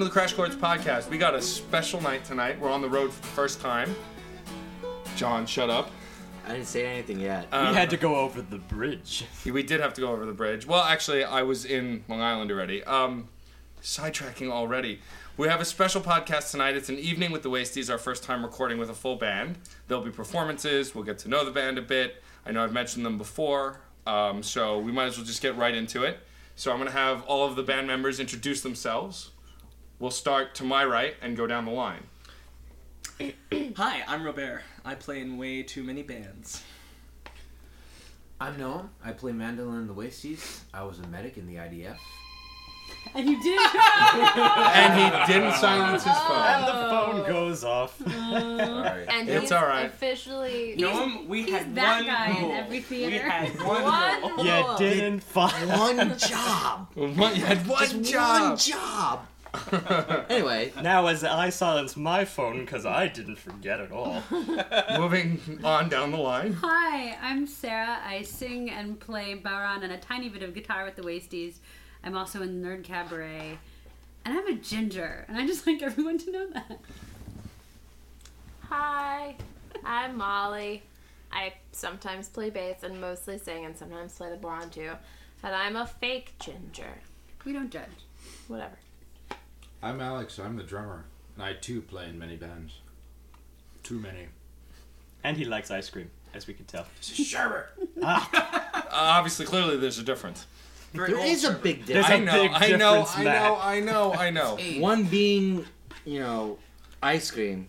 to the Crash Chords Podcast. We got a special night tonight. We're on the road for the first time. John, shut up. I didn't say anything yet. We had to go over the bridge. We did have to go over the bridge. Well, actually, I was in Long Island already. Sidetracking already. We have a special podcast tonight. It's an evening with the Wasties, our first time recording with a full band. There'll be performances. We'll get to know the band a bit. I know I've mentioned them before, so we might as well just get right into it. So I'm going to have all of the band members introduce themselves. We'll start to my right and go down the line. Hi, I'm Robert. I play in way too many bands. I'm Noam. I play mandolin in the Wasties. I was a medic in the IDF. And you did. And he didn't silence his phone. And the phone goes off. Sorry. And it's all right. Officially, Noam, we had that one guy rule. In every theater. We had one rule. You didn't find one job. You had one job. One job. Anyway, now as I silence my phone because I didn't forget at all. Moving on down the line. Hi, I'm Sarah. I sing and play baron and a tiny bit of guitar with the Wasties. I'm also in Nerd Cabaret, and I'm a ginger, and I just like everyone to know that. Hi, I'm Molly. I sometimes play bass and mostly sing, and sometimes play the baron too. And I'm a fake ginger. We don't judge. Whatever. I'm Alex, I'm the drummer, and I too play in many bands. Too many. And he likes ice cream, as we can tell. Sherbet! Obviously, clearly the's a difference. There is a big difference. I know. One being, ice cream.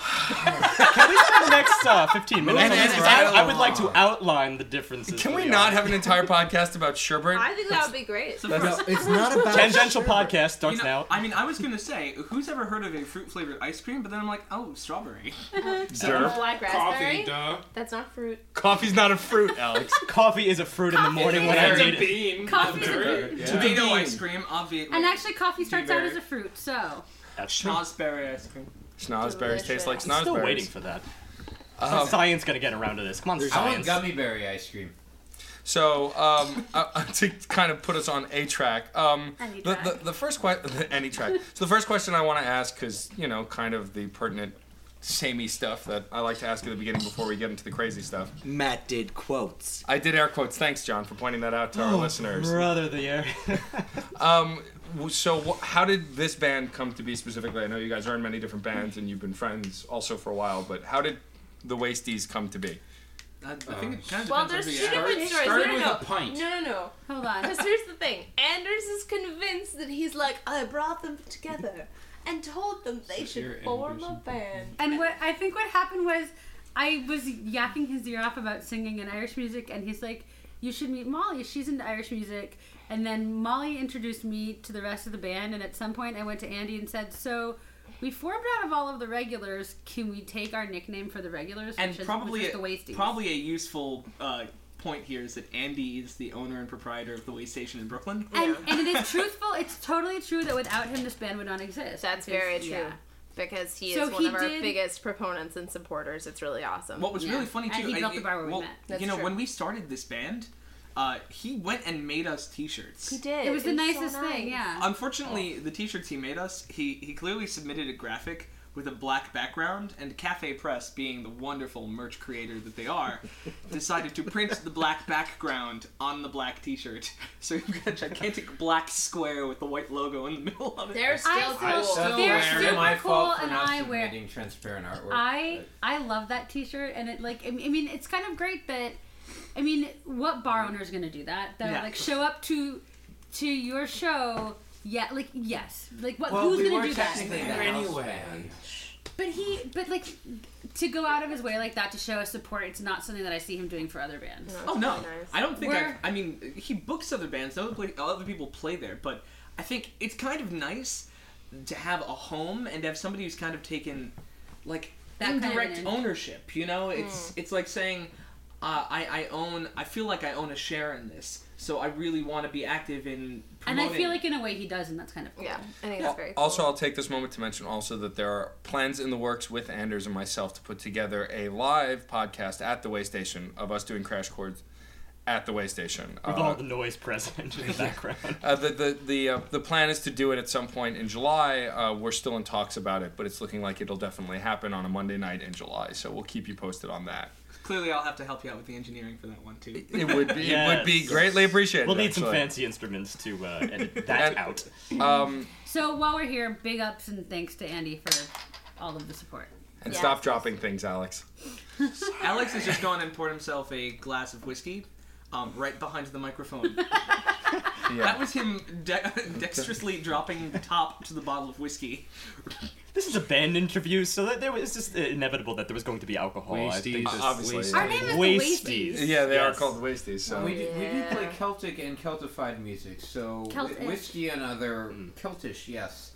Can we spend the next 15 minutes? I would like to outline the differences. Can we not have an entire podcast about sherbet? I think that would be great. No, it's not about tangential sherbet. Podcast starts now. I mean, I was going to say, who's ever heard of a fruit-flavored ice cream? But then I'm like, strawberry. Black raspberry? Coffee, duh. That's not fruit. Coffee's not a fruit, Alex. Coffee is a fruit in the morning when I need it. Coffee's a bean. Tomato ice cream, obviously. And actually, coffee starts out as a fruit, so. Raspberry ice cream. Schnozberries taste like schnozberries. I'm still waiting for that. Science gonna get around to this. Come on, science. I want gummy berry ice cream. So, to kind of put us on a track. So the first question I want to ask, because kind of the pertinent, samey stuff that I like to ask at the beginning before we get into the crazy stuff. Matt did quotes. I did air quotes. Thanks, John, for pointing that out to our listeners. Brother, the air. So how did this band come to be specifically? I know you guys are in many different bands and you've been friends also for a while, but how did the Wasties come to be? I think it kind of there's two different stories. Started with a pint. No. Hold on. Because here's the thing. Anders is convinced that he's like, I brought them together and told them they should form a band. And what happened was I was yakking his ear off about singing and Irish music, and he's like, you should meet Molly. She's into Irish music. And then Molly introduced me to the rest of the band, and at some point I went to Andy and said, so we formed out of all of the regulars, can we take our nickname for the regulars? And which is the Wasties. Probably a useful point here is that Andy is the owner and proprietor of the Way Station in Brooklyn. And, and it is truthful, it's totally true that without him this band would not exist. That's very true. Yeah. Because he is one of our biggest proponents and supporters. It's really awesome. What was really funny too, and he built the bar where we met. That's true. When we started this band, he went and made us t-shirts. He did. It was the nicest thing, yeah. Unfortunately, the t-shirts he made us, he clearly submitted a graphic with a black background, and Cafe Press, being the wonderful merch creator that they are, decided to print the black background on the black t-shirt. So you've got a gigantic black square with the white logo in the middle of it. They're still my fault for not submitting transparent artwork. I love that t-shirt, and it it's kind of great that. I mean, what bar owner is going to do that? Show up to your show, yes. Who's going to do that? Anyway. But to go out of his way like that to show us support, it's not something that I see him doing for other bands. No, oh, no. Nice. I don't think he books other bands. Other people play there, but I think it's kind of nice to have a home and to have somebody who's kind of taken, that indirect kind of ownership, It's like saying, I feel like I own a share in this, so I really want to be active in promoting. And I feel like in a way he does, and that's kind of cool. Yeah, I think that's very cool. Also, I'll take this moment to mention also that there are plans in the works with Anders and myself to put together a live podcast at the Way Station of us doing Crash Chords at the way station. With all the noise present in the background. The plan is to do it at some point in July. We're still in talks about it, but it's looking like it'll definitely happen on a Monday night in July, so we'll keep you posted on that. Clearly, I'll have to help you out with the engineering for that one, too. It would be greatly appreciated. We'll need some fancy instruments to edit that out. So while we're here, big ups and thanks to Andy for all of the support. And stop dropping things, Alex. Alex has just gone and poured himself a glass of whiskey right behind the microphone. That was him dexterously dropping the top to the bottle of whiskey. This is a band interview, so it was just inevitable that there was going to be alcohol. Wasties, obviously. Our name is the Wasties. Yeah, they are called the Wasties. So. We do play Celtic and Celtified music, so whiskey and other Celtish, yes.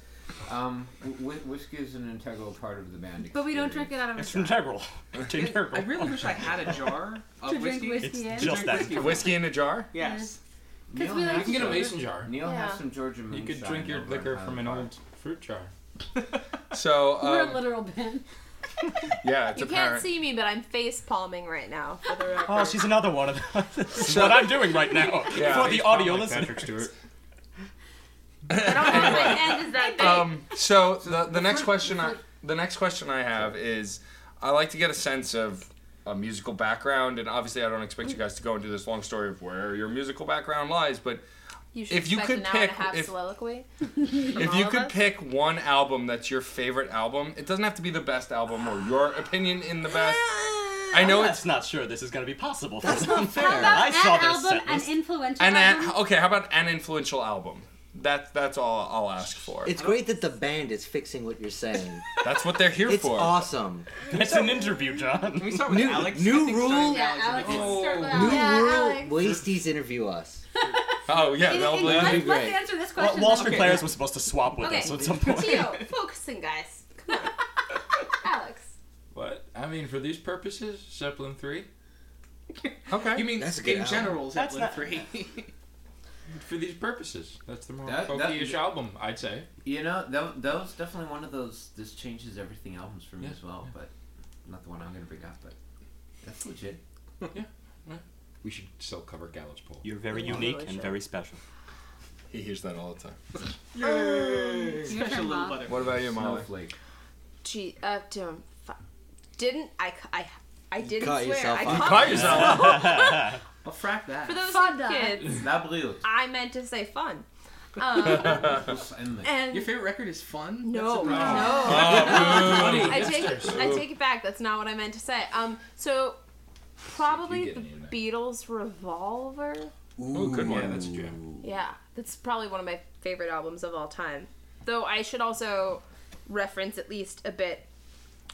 Whiskey is an integral part of the band experience. But we don't drink it out of a jar. It's integral. I really wish I had a jar of whiskey. It's just that. Whiskey in a jar? Yes. Neil, we like can get a mason jar. Neil has some Georgia moonshine. You could drink your liquor from an old fruit jar. So we're a literal band. Yeah, it's apparent. You can't see me, but I'm face palming right now. For the record. Oh, she's another one of them. That's what I'm doing right now for the audio listeners. Patrick Stewart. I don't have my hand is that big. So the next question I have is, I like to get a sense of a musical background, and obviously I don't expect you guys to go and do this long story of where your musical background lies, but if you could pick one album that's your favorite album, it doesn't have to be the best album or your opinion in the best. I know it's not sure this is going to be possible. That's not fair. How about an influential album? That's all I'll ask for. It's great that the band is fixing what you're saying. That's what they're here for. It's awesome. It's an interview, John. Can we start with Alex? New rule. Wasties interview us. Oh, yeah. That'll be great. Let's answer this question. Wall Street Players was supposed to swap with us at some point. Gio, focusing, guys. Come on. Alex. What? I mean, for these purposes, Zeppelin 3. Okay. You mean that's in general, Zeppelin 3? For these purposes, that's the more folky-ish album, I'd say. You know, that was definitely one of those "this changes everything" albums for me as well. Yeah. But not the one I'm going to bring up. But that's legit. Yeah. We should still cover Gallows Pole. You're very unique and very special. He hears that all the time. Yay! Special little butter. What about you, Molly? Snowflake. Gee, I didn't swear. You cut yourself. Well, frack that. For those kids, I meant to say fun. Your favorite record is fun? No. I take it back. That's not what I meant to say. So probably the Beatles' Revolver. Ooh, good one. Yeah, that's a jam. Yeah, that's probably one of my favorite albums of all time. Though I should also reference at least a bit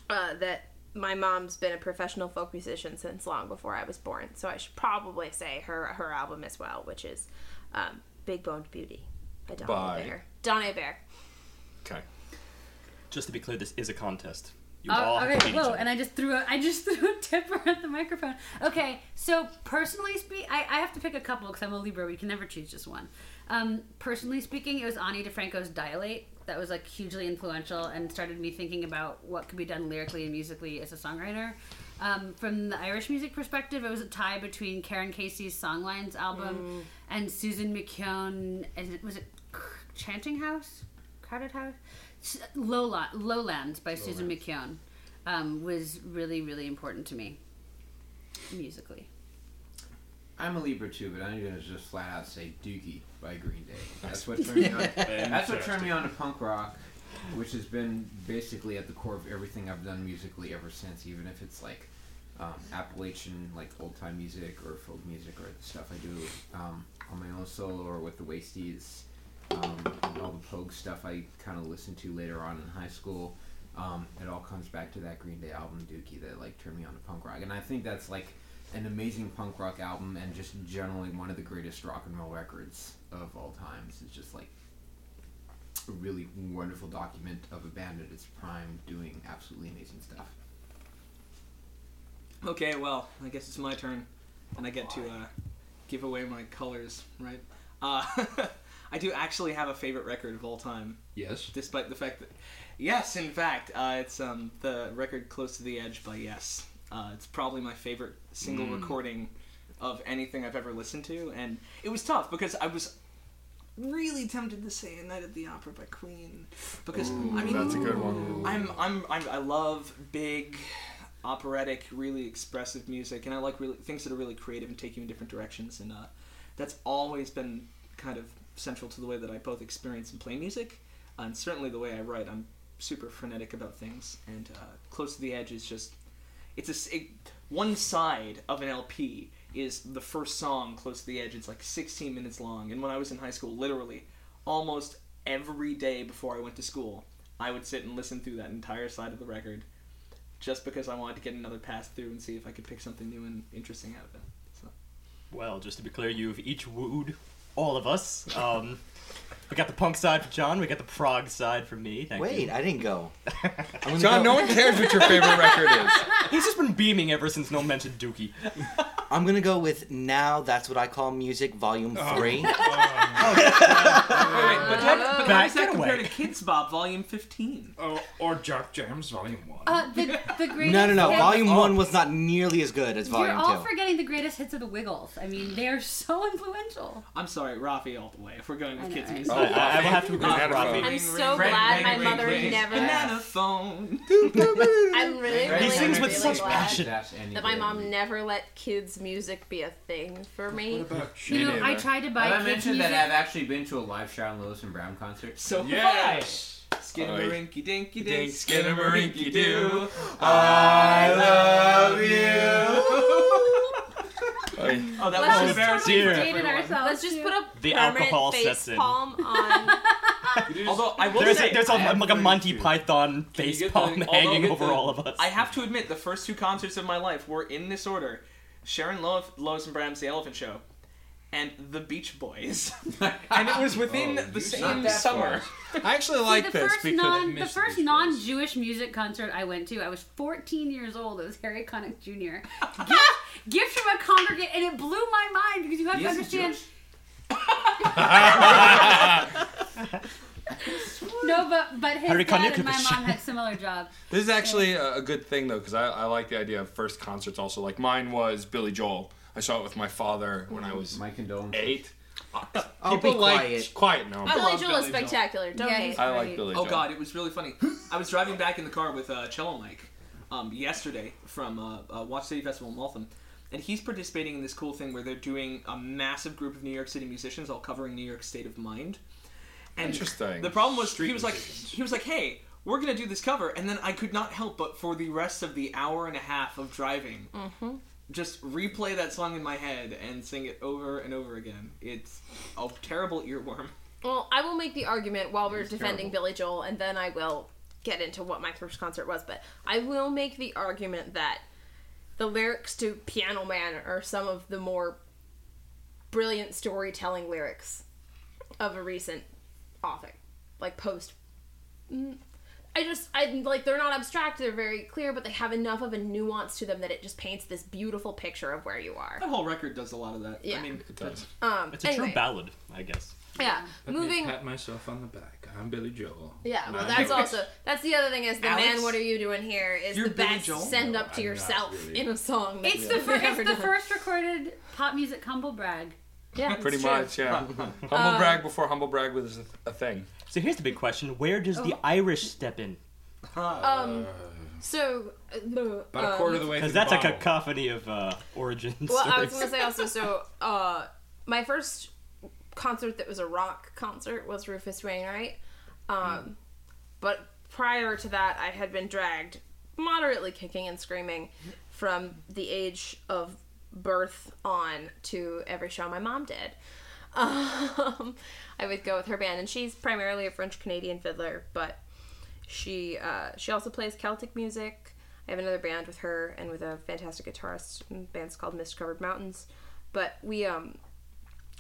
that my mom's been a professional folk musician since long before I was born, so I should probably say her album as well, which is Big Boned Beauty by Donna Hebert. Okay. Just to be clear, this is a contest. You all have to beat each other. And I just threw a tipper at the microphone. Okay, so personally speaking, I have to pick a couple because I'm a Libra. We can never choose just one. Personally speaking, it was Ani DeFranco's Dilate that was like hugely influential and started me thinking about what could be done lyrically and musically as a songwriter. From the Irish music perspective, it was a tie between Karen Casey's Songlines album and Susan McKeown. Was it Chanting House? Crowded House? Lowlands by Susan McKeown was really, really important to me musically. I'm a Libra too, but I'm gonna just flat out say Dookie by Green Day. That's what turned me on. That's what turned me on to punk rock, which has been basically at the core of everything I've done musically ever since. Even if it's like Appalachian, like old time music or folk music or the stuff I do on my own solo or with the Wasties, and all the Pogues stuff I kind of listened to later on in high school. It all comes back to that Green Day album Dookie that like turned me on to punk rock, and I think that's like an amazing punk rock album and just generally one of the greatest rock and roll records of all times. It's just like a really wonderful document of a band at its prime doing absolutely amazing stuff. Okay, well, I guess it's my turn and I get to give away my colors, right? I do actually have a favorite record of all time. Yes. Despite the fact that... Yes, in fact, it's the record Close to the Edge by Yes. It's probably my favorite single recording of anything I've ever listened to, and it was tough because I was really tempted to say A Night at the Opera by Queen, because I mean that's a good one. I love big operatic, really expressive music, and I like really things that are really creative and take you in different directions, and that's always been kind of central to the way that I both experience and play music, and certainly the way I write. I'm super frenetic about things, and Close to the Edge is just one side of an LP is the first song, Close to the Edge. It's like 16 minutes long, and when I was in high school, literally almost every day before I went to school, I would sit and listen through that entire side of the record just because I wanted to get another pass through and see if I could pick something new and interesting out of it. So. Well, just to be clear, you've each wooed all of us. We got the punk side for John, we got the prog side for me. Wait, I didn't go. John, no one cares what your favorite record is. He's just been beaming ever since no one mentioned Dookie. I'm going to go with Now That's What I Call Music, Volume 3. But how does that compare to Kids Bop, Volume 15? Or Jock Jams, Volume 1. The greatest No. Volume 1 was not nearly as good as Volume 2. You're all forgetting the greatest hits of the Wiggles. I mean, they are so influential. I'm sorry, Rafi all the way, if we're going with kids' music. I will have to agree with Rafi. I'm so glad my mother never... Banana phone. I'm really, really, he sings with such passion that my mom never let kids music be a thing for me. You know, I tried to buy kids music. I mentioned that I've actually been to a live Sharon Lewis and Brown concert. So yes! Skinnamarink-a-dinky-dink, Skinnamarink-a-doo, I love you. That was embarrassing. Let's just put up the alcohol face palm on... Although I will say, there's a Monty Python face palm hanging over all of us. I have to admit, the first two concerts of my life were in this order: Sharon Lois and Bram's The Elephant Show, and The Beach Boys. And it was within the same summer. I actually like this because... The first non-Jewish music concert I went to, I was 14 years old. It was Harry Connick Jr. Gift from a congregant, and it blew my mind because you have to understand... No, but his dad and my mom had similar jobs. This is actually a good thing, though, because I like the idea of first concerts also. Like, mine was Billy Joel. I saw it with my father when I was 8. People like quiet now. Billy Joel is spectacular. Don't hate. I like Billy Joel. Oh, God, it was really funny. I was driving back in the car with Cello Mike yesterday from Watch City Festival in Waltham, and he's participating in this cool thing where they're doing a massive group of New York City musicians all covering New York State of Mind. And interesting. The problem was he was like, hey, we're gonna do this cover, and then I could not help but for the rest of the hour and a half of driving, just replay that song in my head and sing it over and over again. It's a terrible earworm. Well, I will make the argument while we're defending Billy Joel, and then I will get into what my first concert was. But I will make the argument that the lyrics to Piano Man are some of the more brilliant storytelling lyrics of a recent author, like post. They're not abstract, they're very clear, but they have enough of a nuance to them that it just paints this beautiful picture of where you are. That whole record does a lot of that. Yeah. I mean, it does. It's a true ballad, I guess. Yeah. Let me pat myself on the back. I'm Billy Joel. Yeah, well, that's the other thing is the Alex, man, what are you doing here? Is the best send up to yourself really in a song. It's the first recorded pop music humble brag. Yeah, pretty much, yeah. Humble brag before humble brag was a thing. So here's the big question: where does the Irish step in? About a quarter of the way through, because that's a cacophony of origins. Well, stories. I was going to say also, my first concert that was a rock concert was Rufus Wainwright, but prior to that, I had been dragged, moderately kicking and screaming, from the age of birth on to every show my mom did. I would go with her band, and she's primarily a French Canadian fiddler, but she also plays Celtic music. I have another band with her and with a fantastic guitarist. The band's called Mist Covered Mountains. But we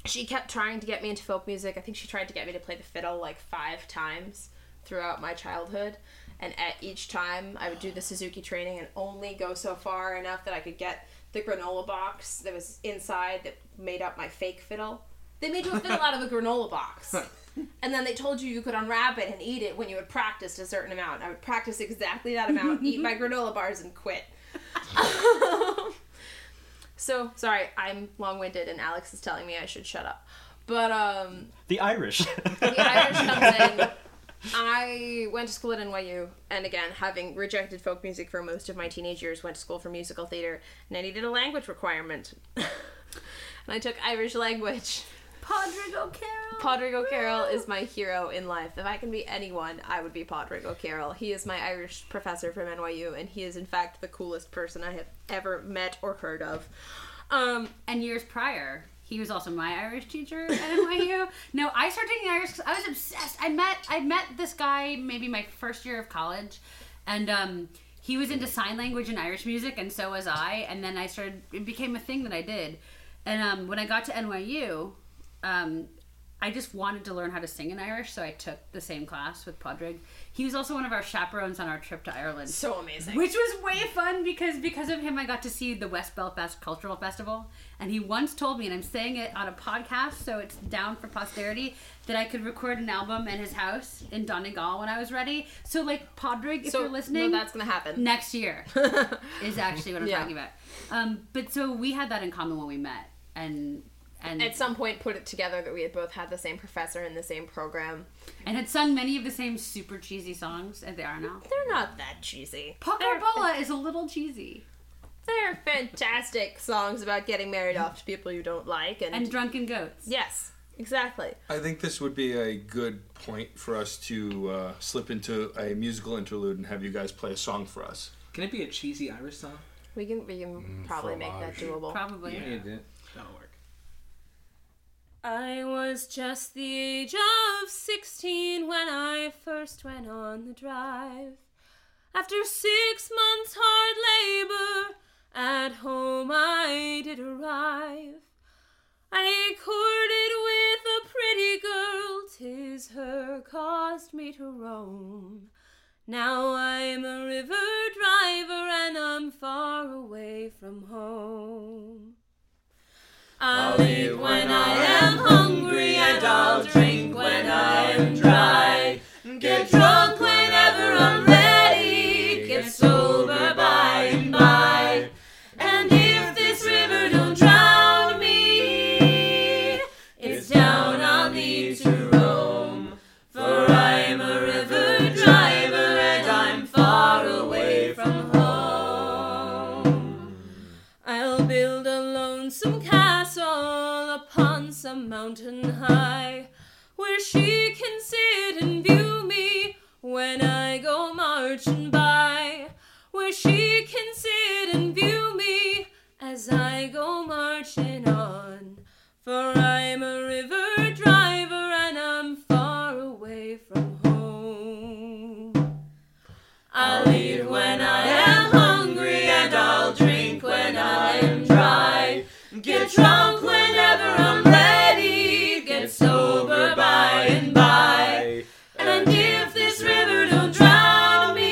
she kept trying to get me into folk music. I think she tried to get me to play the fiddle like 5 times throughout my childhood, and at each time I would do the Suzuki training and only go so far enough that I could get the granola box that was inside that made up my fake fiddle. They made you a fiddle out of a granola box. And then they told you could unwrap it and eat it when you had practiced a certain amount. I would practice exactly that amount, eat my granola bars, and quit. So, sorry, I'm long-winded and Alex is telling me I should shut up. But, The Irish. The Irish comes in. I went to school at NYU, and again, having rejected folk music for most of my teenage years, went to school for musical theater, and I needed a language requirement. And I took Irish language. Pádraig Ó Cearúill. Pádraig Ó Cearúill is my hero in life. If I can be anyone, I would be Pádraig Ó Cearúill. He is my Irish professor from NYU, and he is in fact the coolest person I have ever met or heard of. And years prior, he was also my Irish teacher at NYU. No, I started taking Irish because I was obsessed. I met this guy maybe my first year of college, and he was into sign language and Irish music, and so was I. And then I started. It became a thing that I did. And when I got to NYU. I just wanted to learn how to sing in Irish, so I took the same class with Pádraig. He was also one of our chaperones on our trip to Ireland. So amazing. Which was way fun because of him I got to see the West Belfast Cultural Festival, and he once told me, and I'm saying it on a podcast so it's down for posterity, that I could record an album at his house in Donegal when I was ready. So like Pádraig, if you're listening, that's gonna happen next year is actually what I'm talking about. But so we had that in common when we met, and at some point put it together that we had both had the same professor in the same program. And had sung many of the same super cheesy songs as they are now. They're not that cheesy. Pokerbola is a little cheesy. They're fantastic songs about getting married off to people you don't like. And drunken goats. Yes, exactly. I think this would be a good point for us to slip into a musical interlude and have you guys play a song for us. Can it be a cheesy Irish song? We can probably make that doable. Probably. Yeah. That'll work. I was just the age of 16 when I first went on the drive. After 6 months hard labor, at home I did arrive. I courted with a pretty girl, 'tis her caused me to roam. Now I'm a river driver and I'm far away from home. I'll eat when I am hungry, and I'll drink when I am dry. Get drunk whenever I'm ready, get sober by and by. And if this river don't drown me, it's down I'll need to roam. For I'm a river driver, and I'm far away from home. I'll build a lonesome cabin upon some mountain high, where she can sit and view me when I go marching by, where she can sit and view me as I go marching on, for I'm a river driver and I'm far away from home. I'll eat when I am hungry and I'll drink when I am dry, get drunk whenever I'm ready, get sober by and by. And if this river don't drown me,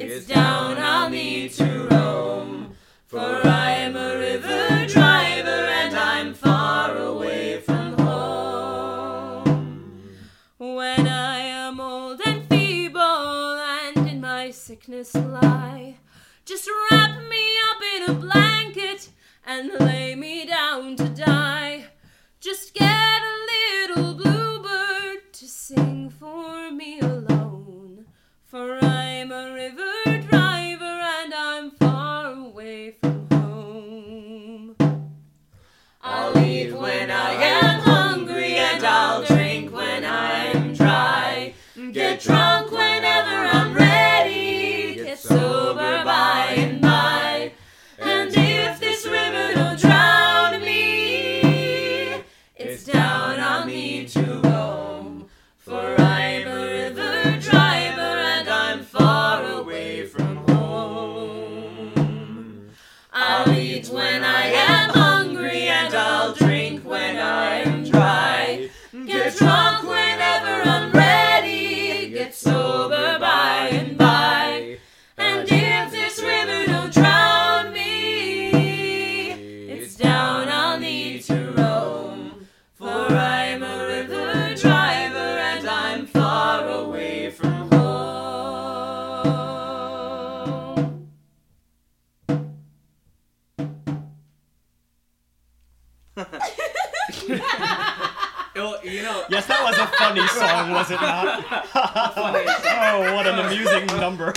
it's down I'll need to roam. For I am a river driver and I'm far away from home. When I am old and feeble and in my sickness lie, just wrap me up in a blanket and lay me down to die. Just get a little bluebird to sing for me alone. For I'm a river driver and I'm far away from home. I'll eat when I am hungry and I'll drink when I am dry. Get drunk whenever I'm ready, get sober by and by. And if this river don't drown me, it's down. funny song, was it not? Oh, what an amusing number.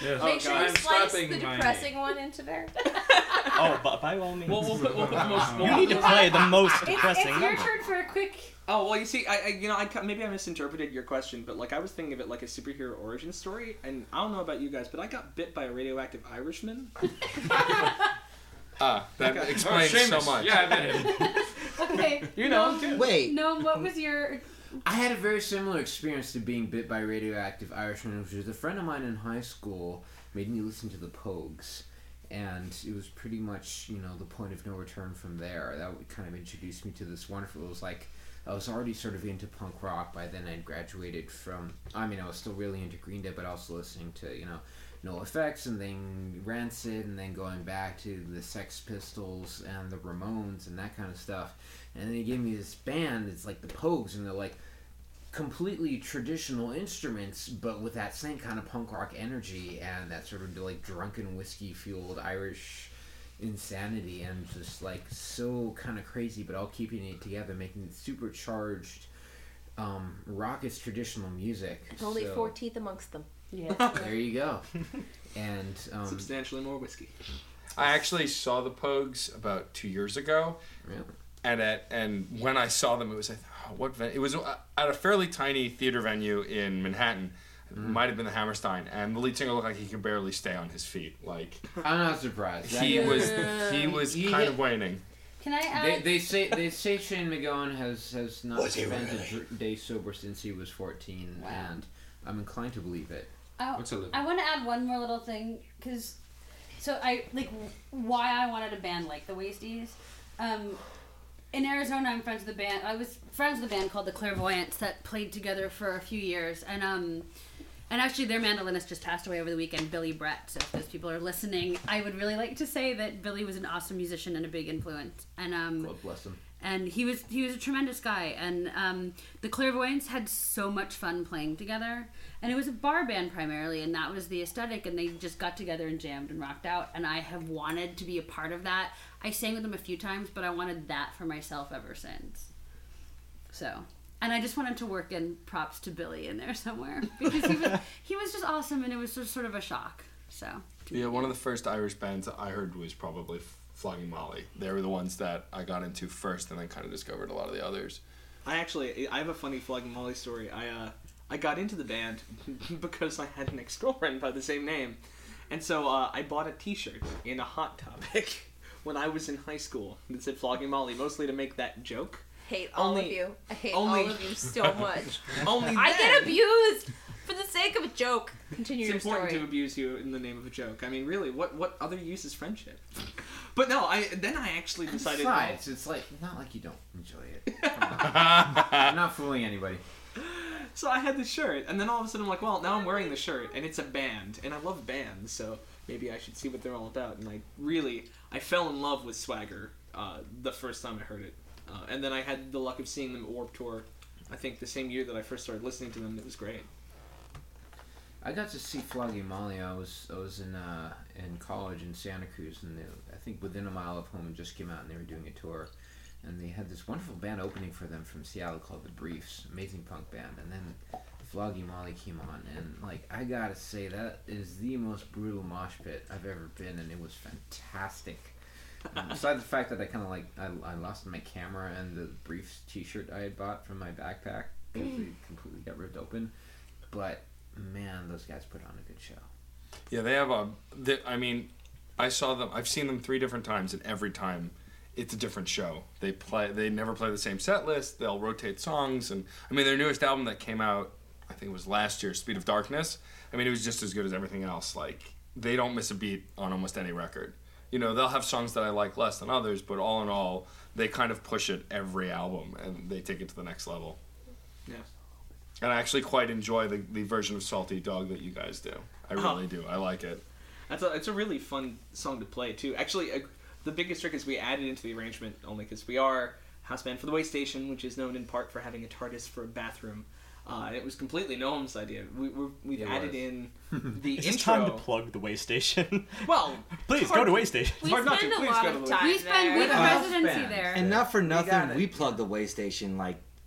Yes. Make sure you slice the depressing one into there. Oh, but by all means. You need to play the most depressing number. It's your turn for a quick... Oh, well, you see, maybe I misinterpreted your question, but, I was thinking of it like a superhero origin story, and I don't know about you guys, but I got bit by a radioactive Irishman. That explains so much. Yeah, I met him. Okay. You know him, too. Wait. No, what was your... I had a very similar experience to being bit by radioactive Irishman, which was a friend of mine in high school made me listen to The Pogues. And it was pretty much, the point of no return from there. That kind of introduced me to this wonderful... It was like... I was already sort of into punk rock by then. I'd graduated from... I was still really into Green Day, but also listening to, NoFX, and then Rancid, and then going back to the Sex Pistols and the Ramones and that kind of stuff. And then he gave me this band, it's like the Pogues, and they're like completely traditional instruments, but with that same kind of punk rock energy and that sort of drunken whiskey-fueled Irish... insanity, and just so kind of crazy, but all keeping it together, making it supercharged, raucous traditional music. Only 14th amongst them. Yeah, there you go. And substantially more whiskey. I actually saw the Pogues about 2 years ago, really? and when I saw them, it was at a fairly tiny theater venue in Manhattan. It might have been the Hammerstein, and the lead singer looked like he could barely stay on his feet. I'm not surprised. He was kind of waning. Can I add? They say Shane McGowan has not spent a day sober since he was 14, wow. And I'm inclined to believe it. I want to add one more little thing, because why I wanted a band like the Wasties. In Arizona, I'm friends with a band. I was friends with a band called the Clairvoyants that played together for a few years, and actually their mandolinist just passed away over the weekend, Billy Brett. So if those people are listening, I would really like to say that Billy was an awesome musician and a big influence. And God bless him. And he was a tremendous guy. And the Clairvoyants had so much fun playing together, and it was a bar band primarily, and that was the aesthetic. And they just got together and jammed and rocked out. And I have wanted to be a part of that. I sang with them a few times, but I wanted that for myself ever since. So, and I just wanted to work in props to Billy in there somewhere, because he was just awesome, and it was just sort of a shock. So yeah, one of the first Irish bands I heard was probably Flogging Molly. They were the ones that I got into first, and then kind of discovered a lot of the others. I have a funny Flogging Molly story. I got into the band because I had an ex-girlfriend by the same name, and so I bought a T-shirt in a Hot Topic. When I was in high school, that said Flogging Molly, mostly to make that joke. I hate all of you so much. I get abused for the sake of a joke. Continue your story. It's important to abuse you in the name of a joke. Really, what other use is friendship? But no, I actually decided... Besides, it's not like you don't enjoy it. I'm not fooling anybody. So I had this shirt, and then all of a sudden I'm well, now I'm wearing the shirt, and it's a band, and I love bands, so... Maybe I should see what they're all about. And I fell in love with Swagger the first time I heard it. And then I had the luck of seeing them at Warped Tour, I think the same year that I first started listening to them. It was great. I got to see Flogging Molly. I was in college in Santa Cruz, and I think Within a Mile of Home just came out, and they were doing a tour. And they had this wonderful band opening for them from Seattle called The Briefs, amazing punk band. And then... Flogging Molly came on, and I gotta say, that is the most brutal mosh pit I've ever been, and it was fantastic. Besides the fact that I kind of I lost my camera and the Briefs T-shirt I had bought from my backpack, because they completely got ripped open. But man, those guys put on a good show. Yeah, they have I saw them. I've seen them 3 different times, and every time. It's a different show. They never play the same set list. They'll rotate songs, and their newest album that came out, I think it was last year, Speed of Darkness. It was just as good as everything else. They don't miss a beat on almost any record. They'll have songs that I like less than others, but all in all, they kind of push it every album, and they take it to the next level. Yeah. And I actually quite enjoy the version of Salty Dog that you guys do. I really do. I like it. It's a really fun song to play, too. Actually, the biggest trick is we added into the arrangement, only because we are house band for the Way Station, which is known in part for having a TARDIS for a bathroom. It was completely Noam's idea. We've added in the intro. It's time to plug the Way Station. Well, please go to Way Station. We spend a lot of time there. We spend the residency there. And not for nothing, we plug the Way Station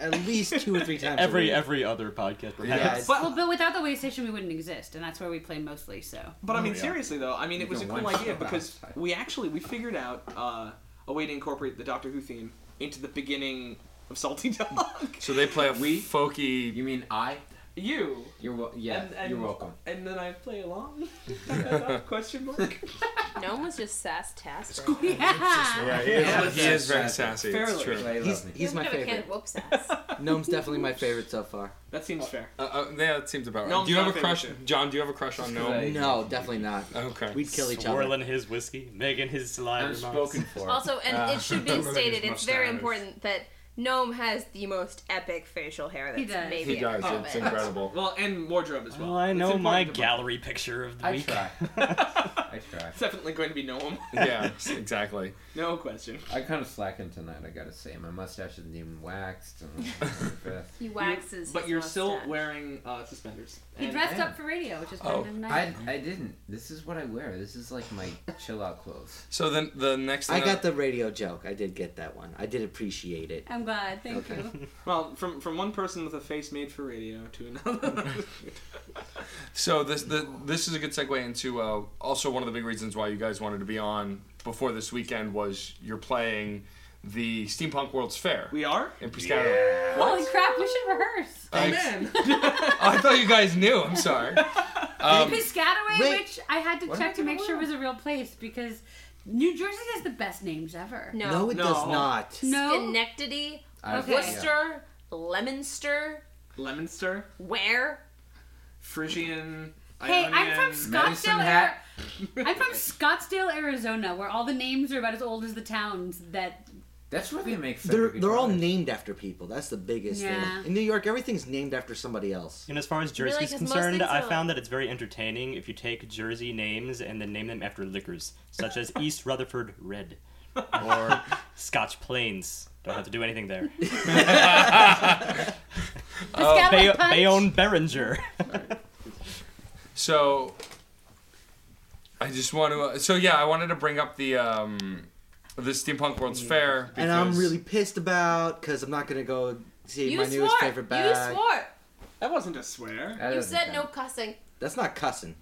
at least two or three times every other podcast. Yeah, but without the Way Station, we wouldn't exist, and that's where we play mostly. So, but I mean, seriously though, I mean, it was a cool idea because we figured out a way to incorporate the Doctor Who theme into the beginning of Salty Dog. So they play a folky. You mean I? You. You're welcome. And then I play along. Question mark. No one was just sass-tastic. He is very sassy. It's true. He's my favorite. Can't whoop sass. Gnome's definitely my favorite so far. That seems fair. Yeah, that seems about right. Gnome's do you have a crush on Gnome? No, definitely not. Okay. We'd kill each other. Swirling his whiskey, making his saliva. I'm spoken for. Also, and it should be stated, it's very important that Gnome has the most epic facial hair that's maybe ever. He does. It's incredible. Well, and wardrobe as well. Well, I know my gallery picture of the week. I try. It's definitely going to be Gnome. Yeah, exactly. No question. I kind of slackened tonight, I gotta say. My mustache isn't even waxed. He waxes. But you're still wearing suspenders. He dressed up for radio, which is kind of nice. I didn't. This is what I wear. This is like my chill out clothes. So then the next thing I got the radio joke. I did get that one. I did appreciate it. I'm glad. Thank you. Well, from one person with a face made for radio to another. So this is a good segue into also one of the big reasons why you guys wanted to be on before this weekend was you're playing the Steampunk World's Fair. We are? In Piscataway. Yeah. Holy crap, we should rehearse. Amen. I thought you guys knew. I'm sorry. Piscataway, which I had to check to make sure was a real place because New Jersey has the best names ever. No, it does not. No. Schenectady, Worcester, Leominster, Ware, Frisian. Hey, I'm from Scottsdale, Arizona, where all the names are about as old as the towns that... That's where they make sense. They're all named after people. That's the biggest thing. In New York, everything's named after somebody else. And as far as Jersey is concerned, I found that it's very entertaining if you take Jersey names and then name them after liquors, such as East Rutherford Red or Scotch Plains. Don't have to do anything there. Bayonne Beringer. So, I wanted to bring up the Steampunk World's Fair. Because... And I'm really pissed about, because I'm not going to go see my newest favorite bag. You swore! That wasn't a swear. You said no cussing. That's not cussing.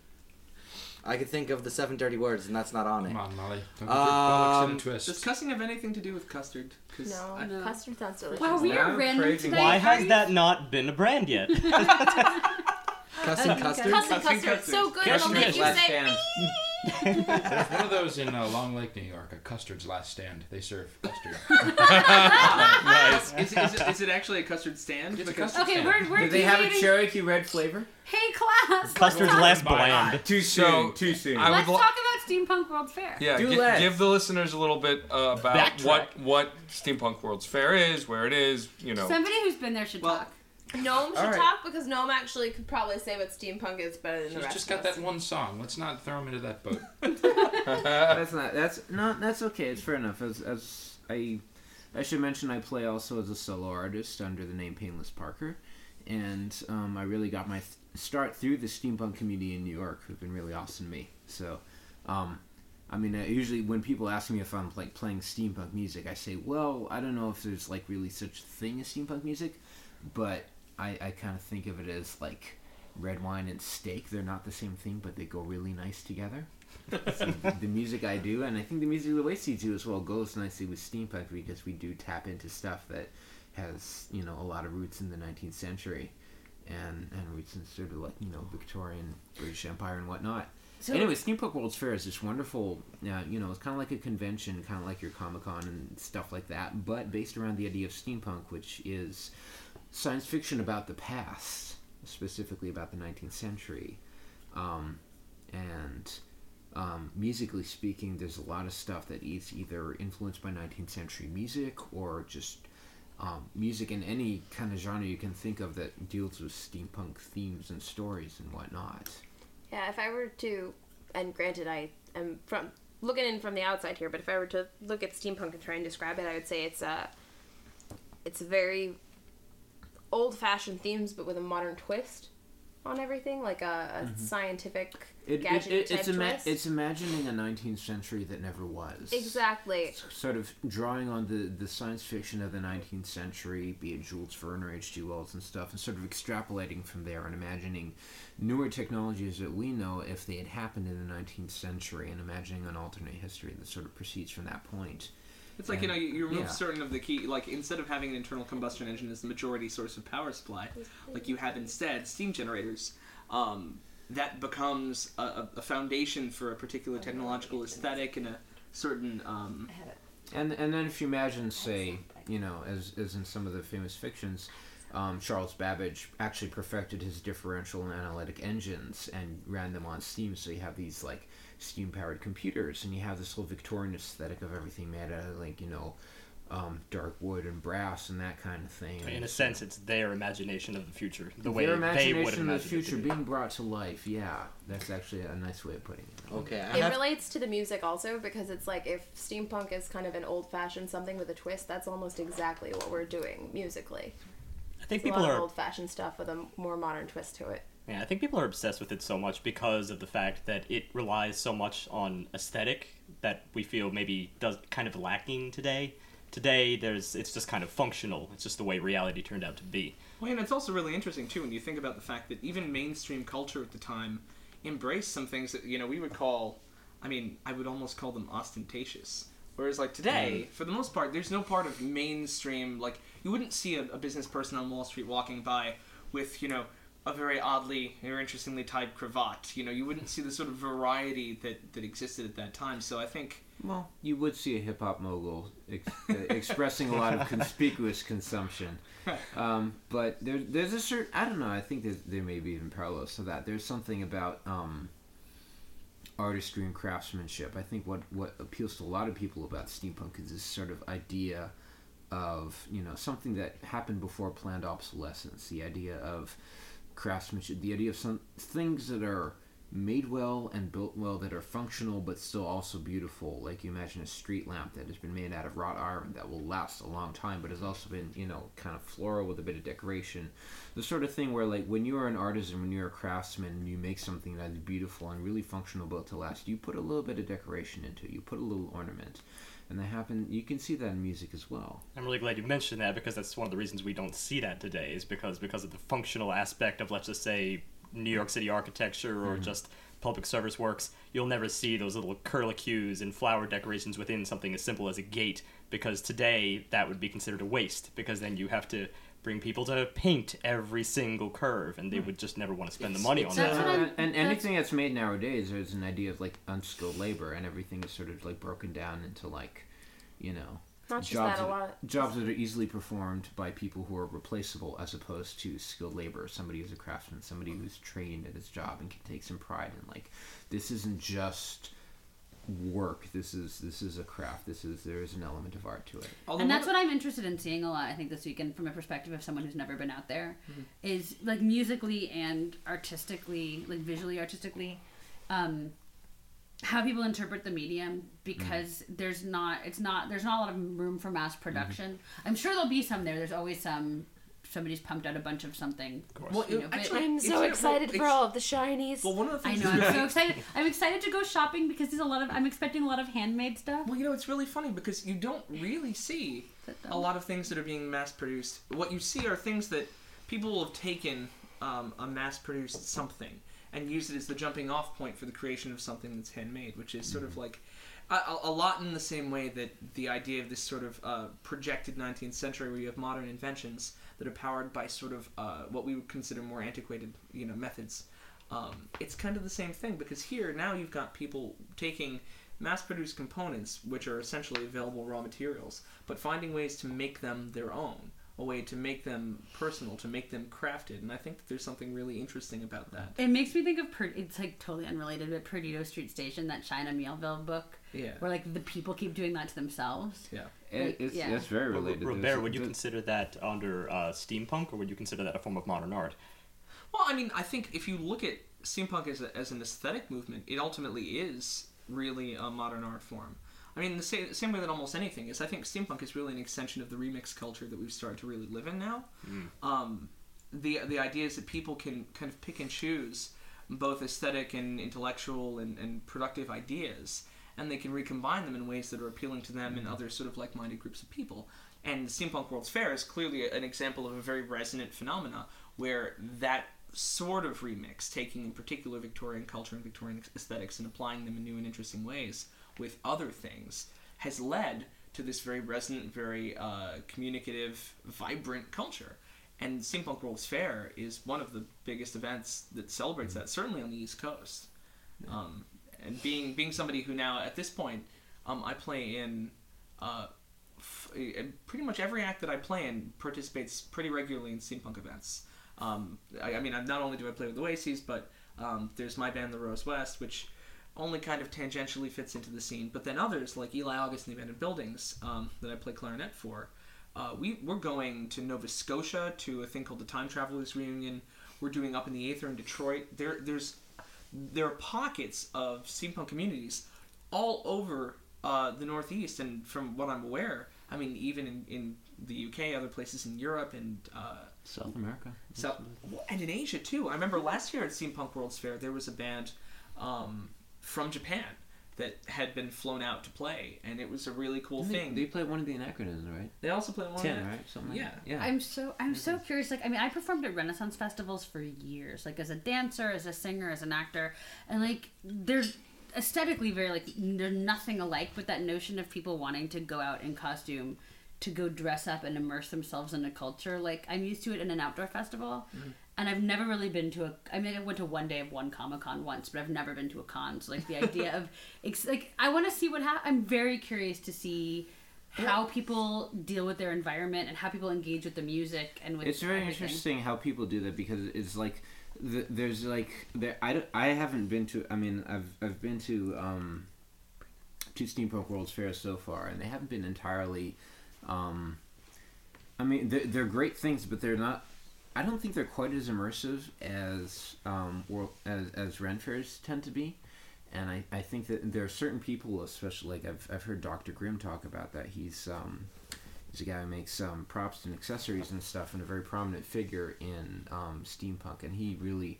I could think of the 7 dirty words, and that's not on it. Come on, Molly. Don't get bollocks twist. Does cussing have anything to do with custard? No, custard sounds delicious. Wow, we are random today. Why has that not been a brand yet? Cussing custard. So good, it'll make you say. There's one of those in Long Lake, New York. A Custard's Last Stand. They serve custard. Nice. Is it actually a custard stand? It's a custard stand. We're do they have a Cherokee Red flavor? Hey, class. Custard's Last Bland. Too soon. Let's talk about Steampunk World's Fair. Yeah, give the listeners a little bit about what Steampunk World's Fair is, where it is. You know, somebody who's been there should talk. Gnome should talk because Gnome actually could probably say what steampunk is better than the rest. He's just got that one song. Let's not throw him into that boat. That's okay. It's fair enough. As I should mention, I play also as a solo artist under the name Painless Parker, and I really got my start through the steampunk community in New York, who've been really awesome to me. So, I mean, usually when people ask me if I'm like playing steampunk music, I say, well, I don't know if there's like really such a thing as steampunk music, but I kind of think of it as like red wine and steak. They're not the same thing, but they go really nice together. So the music I do, and I think the music the Wasties do as well, goes nicely with steampunk because we do tap into stuff that has, you know, a lot of roots in the 19th century and roots in sort of like, you know, Victorian British Empire and whatnot. So anyway, Steampunk World's Fair is this wonderful, you know, it's kind of like a convention, kind of like your Comic-Con and stuff like that, but based around the idea of steampunk, which is science fiction about the past, specifically about the 19th century. Musically speaking, there's a lot of stuff that is either influenced by 19th century music or just music in any kind of genre you can think of that deals with steampunk themes and stories and whatnot. Yeah, if I were to, and granted I am looking in from the outside here, but if I were to look at steampunk and try and describe it, I would say it's very old-fashioned themes but with a modern twist. on everything, like a scientific gadget type twist. It's imagining a 19th century that never was. Exactly. It's sort of drawing on the science fiction of the 19th century, be it Jules Verne or H.G. Wells and stuff, and sort of extrapolating from there and imagining newer technologies that we know if they had happened in the 19th century, and imagining an alternate history that sort of proceeds from that point. It's like, you know, you remove certain of the key, like, instead of having an internal combustion engine as the majority source of power supply, like you have instead steam generators, that becomes a foundation for a particular technological aesthetic and a certain... And then if you imagine, say, you know, as in some of the famous fictions, Charles Babbage actually perfected his differential and analytic engines and ran them on steam, so you have these, like, steam-powered computers, and you have this whole Victorian aesthetic of everything made out of, like, you know, dark wood and brass and that kind of thing. In a sense, it's their imagination of the future. The way they would imagine the future being brought to life, yeah. That's actually a nice way of putting it. Okay. It relates to the music also, because it's like, if steampunk is kind of an old-fashioned something with a twist, that's almost exactly what we're doing musically. I think people are... old-fashioned stuff with a more modern twist to it. Yeah, I think people are obsessed with it so much because of the fact that it relies so much on aesthetic that we feel maybe does kind of lacking today. Today, it's just kind of functional. It's just the way reality turned out to be. Well, and it's also really interesting, too, when you think about the fact that even mainstream culture at the time embraced some things that, you know, we would call, I mean, I would almost call them ostentatious. Whereas, like, today, for the most part, there's no part of mainstream, like, you wouldn't see a business person on Wall Street walking by with, you know, a very oddly or interestingly tied cravat. You know, you wouldn't see the sort of variety that existed at that time. So I think... Well, you would see a hip-hop mogul expressing a lot of conspicuous consumption. But there's a certain... I don't know, I think there may be even parallels to that. There's something about artistry and craftsmanship. I think what appeals to a lot of people about steampunk is this sort of idea of, you know, something that happened before planned obsolescence. The idea of craftsmanship, the idea of some things that are made well and built well, that are functional but still also beautiful. Like, you imagine a street lamp that has been made out of wrought iron that will last a long time, but has also been, you know, kind of floral with a bit of decoration. The sort of thing where, like, when you are an artisan, when you're a craftsman, you make something that is beautiful and really functional built to last, you put a little bit of decoration into it, you put a little ornament. And that happened, you can see that in music as well. I'm really glad you mentioned that, because that's one of the reasons we don't see that today, is because of the functional aspect of, let's just say, New York City architecture or just public service works. You'll never see those little curlicues and flower decorations within something as simple as a gate, because today that would be considered a waste, because then you have to bring people to paint every single curve, and they would just never want to spend the money on that. And anything that's made nowadays is an idea of, like, unskilled labor, and everything is sort of, like, broken down into, like, you know, jobs that are easily performed by people who are replaceable, as opposed to skilled labor, somebody who's a craftsman, somebody who's trained at his job and can take some pride in, like, this isn't just work, this is a craft, there is an element of art to it. And that's what I'm interested in seeing a lot, I think, this weekend, from a perspective of someone who's never been out there, is, like, musically and artistically, like, visually artistically, how people interpret the medium, because there's not a lot of room for mass production. I'm sure there'll be some. There's always some. Somebody's pumped out a bunch of something. Of course. Well, you know, actually, I'm so excited for all of the shinies. Well, one of the things I know, I'm so excited. I'm excited to go shopping, because there's a lot of. I'm expecting a lot of handmade stuff. Well, you know, it's really funny, because you don't really see a lot of things that are being mass produced. What you see are things that people will have taken a mass produced something and used it as the jumping off point for the creation of something that's handmade, which is sort of like a lot in the same way that the idea of this sort of projected 19th century, where you have modern inventions that are powered by sort of what we would consider more antiquated, you know, methods. It's kind of the same thing, because here now you've got people taking mass-produced components, which are essentially available raw materials, but finding ways to make them their own, a way to make them personal, to make them crafted. And I think that there's something really interesting about that. It makes me think of, it's like totally unrelated, but Perdido Street Station, that China Mielville book. Yeah. Where, like, the people keep doing that to themselves. Yeah. It's very related. Robert, would you consider that under steampunk, or would you consider that a form of modern art? Well, I mean, I think if you look at steampunk as an aesthetic movement, it ultimately is really a modern art form. I mean, the same way that almost anything is. I think steampunk is really an extension of the remix culture that we've started to really live in now. the idea is that people can kind of pick and choose both aesthetic and intellectual and productive ideas, and they can recombine them in ways that are appealing to them and other sort of like-minded groups of people. And the Steampunk World's Fair is clearly an example of a very resonant phenomena where that sort of remix, taking in particular Victorian culture and Victorian aesthetics and applying them in new and interesting ways with other things, has led to this very resonant, very communicative, vibrant culture. And Steampunk World's Fair is one of the biggest events that celebrates that, certainly on the East Coast. Yeah. And being somebody who now, at this point, I play in... pretty much every act that I play in participates pretty regularly in steampunk events. I mean, not only do I play with the Wasties, but there's my band, The Rose West, which only kind of tangentially fits into the scene. But then others, like Eli August and the Abandoned Buildings, that I play clarinet for, we're going to Nova Scotia to a thing called the Time Travelers Reunion. We're doing Up in the Aether in Detroit. There are pockets of steampunk communities all over the Northeast, and from what I'm aware, I mean, even in the UK, other places in Europe, and South America, and in Asia too. I remember last year at Steampunk World's Fair, there was a band from Japan that had been flown out to play, and it was a really cool thing. They played one of the Anachronisms, right? They also played one of the right? Something like that. Yeah. I'm so curious. Like, I mean, I performed at Renaissance festivals for years, like as a dancer, as a singer, as an actor, and like there's. Aesthetically very like they're nothing alike, but that notion of people wanting to go out in costume to go dress up and immerse themselves in a culture, like I'm used to it in an outdoor festival, and I've never really been to I went to one day of one Comic-Con once, but I've never been to a con, so like the idea of it's like I want to see what happens. I'm very curious to see how people deal with their environment and how people engage with the music and with it's very everything. Interesting how people do that, because it's like I've been to Steampunk World's Fair so far, and they haven't been entirely, they're great things, but they're not, I don't think they're quite as immersive as Ren Fairs tend to be, and I think that there are certain people, especially, like, I've heard Dr. Grimm talk about that, he's a guy who makes props and accessories and stuff, and a very prominent figure in steampunk. And he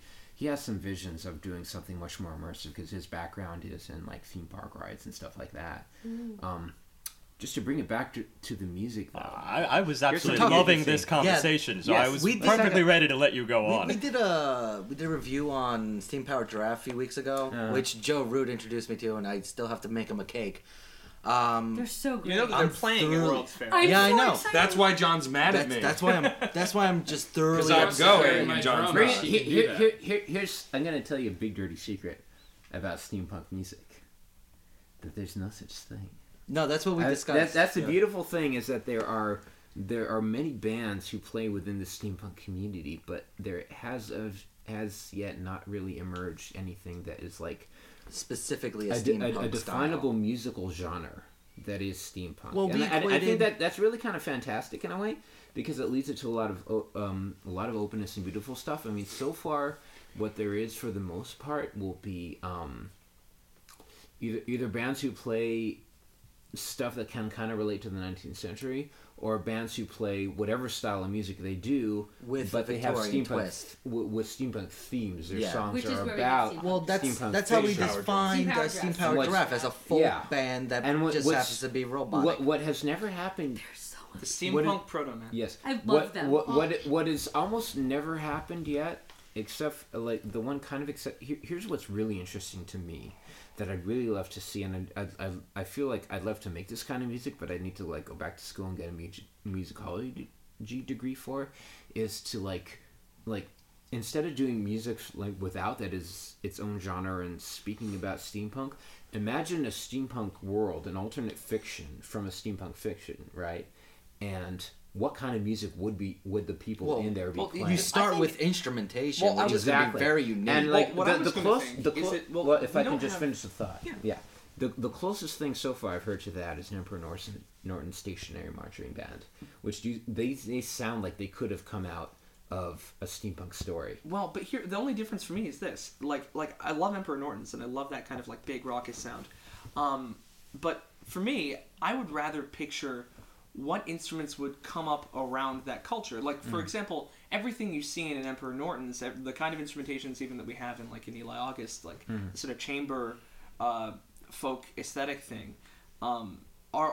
has some visions of doing something much more immersive, because his background is in like theme park rides and stuff like that. Just to bring it back to the music, though. I was absolutely loving this conversation, yeah, so yes, I was perfectly ready to let you go on. We did a review on Steam Powered Giraffe a few weeks ago, which Joe Root introduced me to, and I still have to make him a cake. They're so good. You know that they're playing at World's Fair. I know. Excited. That's why John's mad at me. That's why I'm just thoroughly upset. John's mad. I'm gonna tell you a big dirty secret about steampunk music. That there's no such thing. No, that's what we discussed. That's the beautiful thing, is that there are many bands who play within the steampunk community, but there has yet not really emerged anything that is like. Specifically a definable musical genre that is steampunk. Well, I think that's really kind of fantastic in a way, because it leads it to a lot of openness and beautiful stuff. I mean, so far, what there is for the most part will be either bands who play stuff that can kind of relate to the 19th century, or bands who play whatever style of music they do, but they have steampunk with steampunk themes. Their songs are about steampunk. That's how we define the Steam Powered Giraffe, as a full band that just happens to be robotic. What has never happened? The steampunk proto-man. Yes, I love them. What has almost never happened yet, except like the one kind of except. Here's what's really interesting to me. That I'd really love to see, and I feel like I'd love to make this kind of music, but I need to like go back to school and get a musicology degree for, is to like instead of doing music like without that is its own genre and speaking about steampunk, imagine a steampunk world, an alternate fiction from a steampunk fiction, right? And what kind of music would the people in there be playing? You start with instrumentation, which is going to be very unique. And like if I can just finish the thought, the closest thing so far I've heard to that is Emperor Norton Stationary Marching Band, which they sound like they could have come out of a steampunk story. Well, but here the only difference for me is this: like I love Emperor Norton's and I love that kind of like big raucous sound, but for me, I would rather picture what instruments would come up around that culture. Like, for example, everything you see in an Emperor Norton's, the kind of instrumentations even that we have in, like, an Eli August, like, sort of chamber folk aesthetic thing, are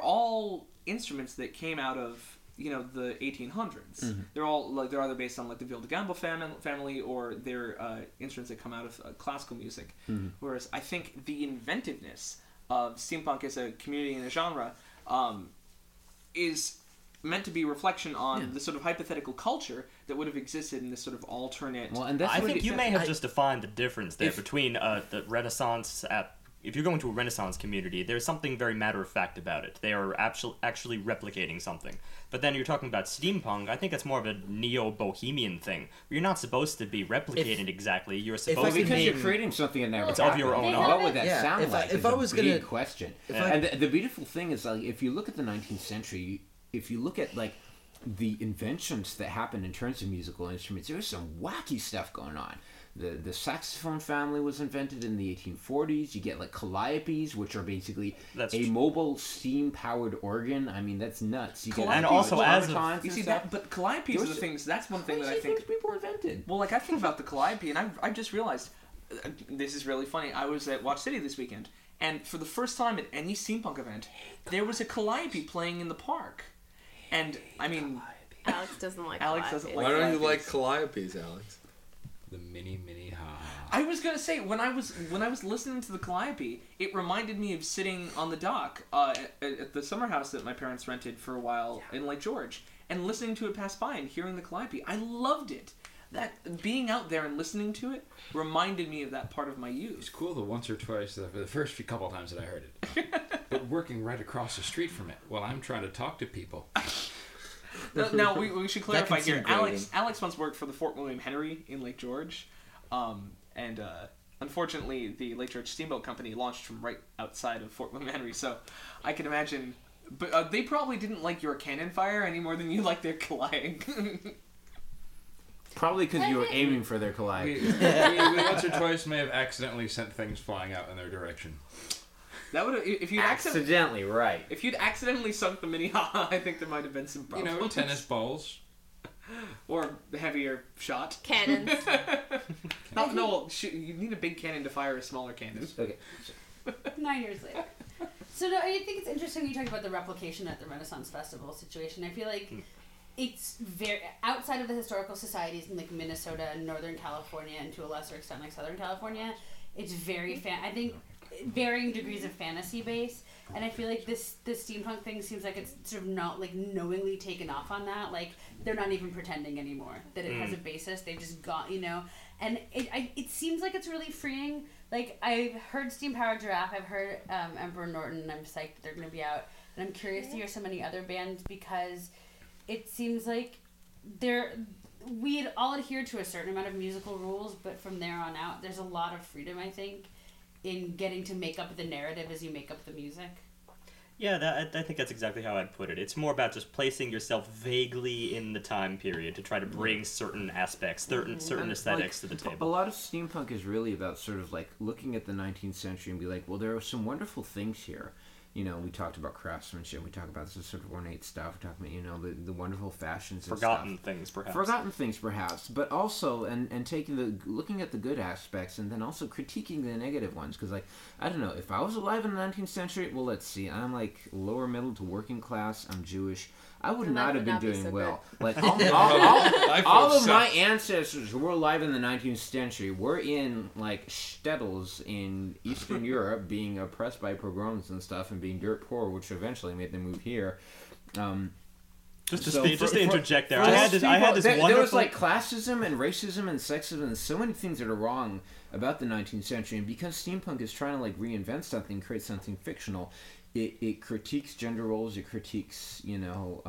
all instruments that came out of, you know, the 1800s. They're all, like, they're either based on, like, the Vildagambo family, or they're instruments that come out of classical music. Whereas I think the inventiveness of steampunk as a community and a genre is meant to be a reflection on the sort of hypothetical culture that would have existed in this sort of alternate... Well, and that's I think you may have just defined the difference there between the Renaissance... If you're going to a Renaissance community, there's something very matter-of-fact about it. They are actually replicating something. But then you're talking about steampunk, I think that's more of a neo-bohemian thing. You're not supposed to be replicating exactly. You're supposed to be... Because you're creating something in there. It's of your own. What would that sound like? If I was going to... question. And the beautiful thing is, like, if you look at the 19th century, if you look at, like, the inventions that happened in terms of musical instruments, there was some wacky stuff going on. The saxophone family was invented in the 1840s. You get, like, calliopes, which are basically mobile steam-powered organ. I mean, that's nuts. You get and also as a... You see, that, but calliopes are the things... That's one thing that I think... people invented. Well, like, I think about the calliope, and I just realized... this is really funny. I was at Watch City this weekend, and for the first time at any steampunk event, there was a calliope playing in the park. And, I mean... Alex doesn't like calliopes. Why don't you like calliopes, Alex? The mini ha. I was gonna say when I was listening to the calliope, it reminded me of sitting on the dock at the summer house that my parents rented for a while in Lake George, and listening to it pass by and hearing the calliope. I loved it. That being out there and listening to it reminded me of that part of my youth. It's cool the once or twice, the first few couple times that I heard it, but working right across the street from it while I'm trying to talk to people. Now we should clarify here. Alex once worked for the Fort William Henry in Lake George, and unfortunately the Lake George Steamboat Company launched from right outside of Fort William Henry. So I can imagine, but they probably didn't like your cannon fire any more than you liked their collide. Probably because you were aiming for their collide. We once or twice may have accidentally sent things flying out in their direction. That would have, if you'd accidentally, right? If you'd accidentally sunk the mini ha, I think there might have been some problems. You know, tennis balls, or heavier shot cannons. You need a big cannon to fire a smaller cannon. Okay. 9 years later. So no, I think it's interesting when you talk about the replication at the Renaissance Festival situation. I feel like it's very outside of the historical societies in like Minnesota and Northern California, and to a lesser extent like Southern California. It's very I think. Varying degrees of fantasy base, and I feel like this steampunk thing seems like it's sort of not like knowingly taken off on that. Like they're not even pretending anymore that it has a basis. They've just got, you know, and it seems like it's really freeing. Like I've heard Steam Powered Giraffe, I've heard Emperor Norton, and I'm psyched they're going to be out, and I'm curious to hear so many other bands because it seems like we had all adhered to a certain amount of musical rules, but from there on out, there's a lot of freedom, I think, in getting to make up the narrative as you make up the music. Yeah, I think that's exactly how I'd put it. It's more about just placing yourself vaguely in the time period to try to bring certain aspects, certain aesthetics to the table. A lot of steampunk is really about sort of like looking at the 19th century and be like, well, there are some wonderful things here. You know, we talked about craftsmanship, we talked about this sort of ornate stuff, we talked about, you know, the wonderful fashions and stuff. Forgotten things, perhaps. But also, and looking at the good aspects, and then also critiquing the negative ones, because, like, I don't know, if I was alive in the 19th century, well, let's see, I'm, like, lower middle to working class, I'm Jewish, I would not have been doing well. Like, all of my ancestors who were alive in the 19th century were in, like, shtetls in Eastern Europe being oppressed by pogroms and stuff and being dirt poor, which eventually made them move here. Just to interject there, there was, like, classism and racism and sexism and so many things that are wrong about the 19th century, and because steampunk is trying to, like, reinvent something, create something fictional, It critiques gender roles, it critiques, you know,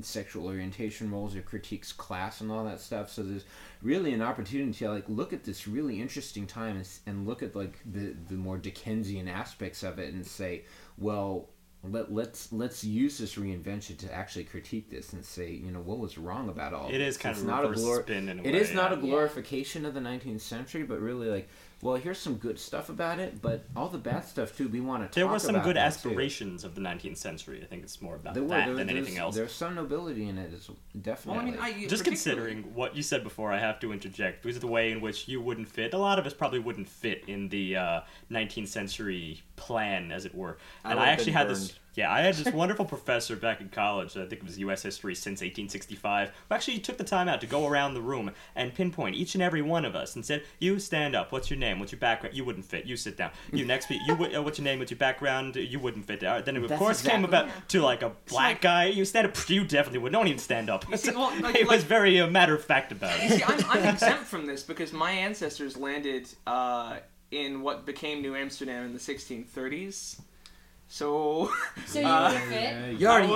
sexual orientation roles, it critiques class and all that stuff. So there's really an opportunity to, like, look at this really interesting time and look at, like, the more Dickensian aspects of it and say, well, let's use this reinvention to actually critique this and say, you know, what was wrong about all of it. It is kind of a reverse spin in a way. It is not a glorification of the 19th century, but really, like, well, here's some good stuff about it, but all the bad stuff, too, we want to talk about. There were some good aspirations of the 19th century. I think it's more about that than anything else. There's some nobility in it, definitely. Well, just considering what you said before, I have to interject, because of the way in which you wouldn't fit, a lot of us probably wouldn't fit in the 19th century plan, as it were. And I actually had this... Yeah, I had this wonderful professor back in college, I think it was U.S. history since 1865, who actually took the time out to go around the room and pinpoint each and every one of us and said, you stand up, what's your name, what's your background, you wouldn't fit, you sit down, you next week, what's your name, what's your background, you wouldn't fit. Then it, of course, came about to, like, a black guy, you stand up, you definitely would, don't even stand up. See, well, like, it was very matter-of-fact about it. You see, I'm exempt from this because my ancestors landed in what became New Amsterdam in the 1630s. So you would have fit? Yardy.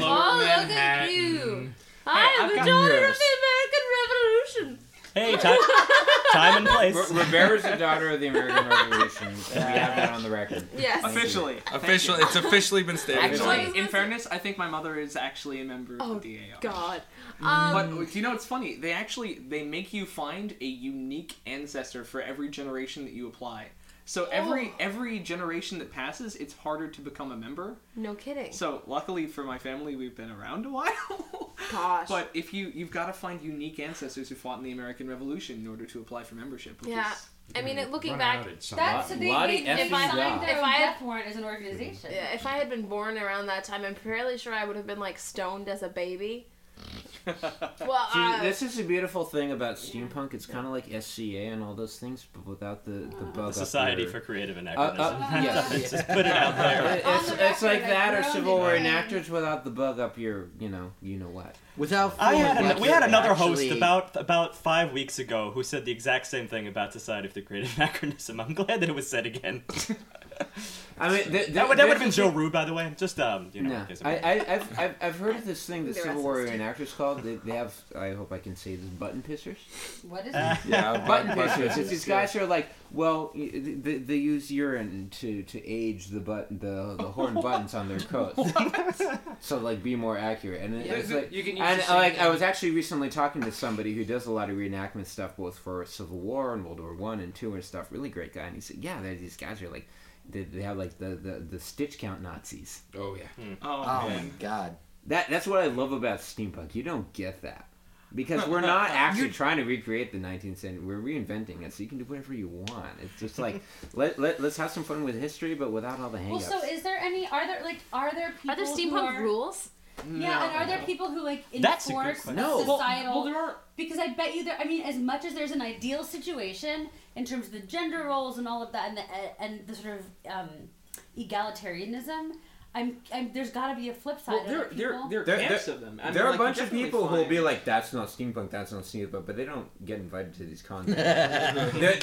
Oh, look at you. I am the daughter of the American Revolution. Hey, time and place. Rivera's the daughter of the American Revolution. We have that on the record. Yes. Officially. It's officially been stated. Actually, in fairness, I think my mother is actually a member of the DAO. Oh, God. But, you know, it's funny. They make you find a unique ancestor for every generation that you apply. So every generation that passes, it's harder to become a member. No kidding. So luckily for my family, we've been around a while. Gosh. But if you've got to find unique ancestors who fought in the American Revolution in order to apply for membership. Yeah. I mean, looking back, that's the thing. If I had born as an organization. Yeah. If I had been born around that time, I'm fairly sure I would have been like stoned as a baby. Well, see, this is a beautiful thing about steampunk. It's kind of like SCA and all those things, but without the bug. The Society for Creative Anachronism. Just put it out there. It's like that, or Civil War enactors without the bug up your, you know what. Without. We had another host about 5 weeks ago who said the exact same thing about Society for Creative Anachronism. I'm glad that it was said again. I mean, that would have been Joe Rude, by the way. Just No. I've heard of this thing that Civil War reenactors called. They have. I hope I can say this. Button pissers. What is it? Yeah, button pissers. It's these guys who are like, well, they use urine to age the horn buttons on their coats. So like, be more accurate. And it's like, you can use I was actually recently talking to somebody who does a lot of reenactment stuff, both for Civil War and World War I and II and stuff. Really great guy. And he said, yeah, these guys are like. They have like the stitch count Nazis. Oh yeah. Hmm. Oh my God. That's what I love about steampunk. You don't get that because we're not actually trying to recreate the 19th century. We're reinventing it, so you can do whatever you want. It's just like let's have some fun with history, but without all the hang-ups. Well, so are there people are there steampunk rules? Yeah, no. And are there people who like enforce societal? Well, there are. Because I bet you there. I mean, as much as there's an ideal situation in terms of the gender roles and all of that, and the sort of egalitarianism, there's got to be a flip side. Well, there are camps of them. I mean, there are a bunch of people who will be like, "That's not steampunk," but they don't get invited to these contests.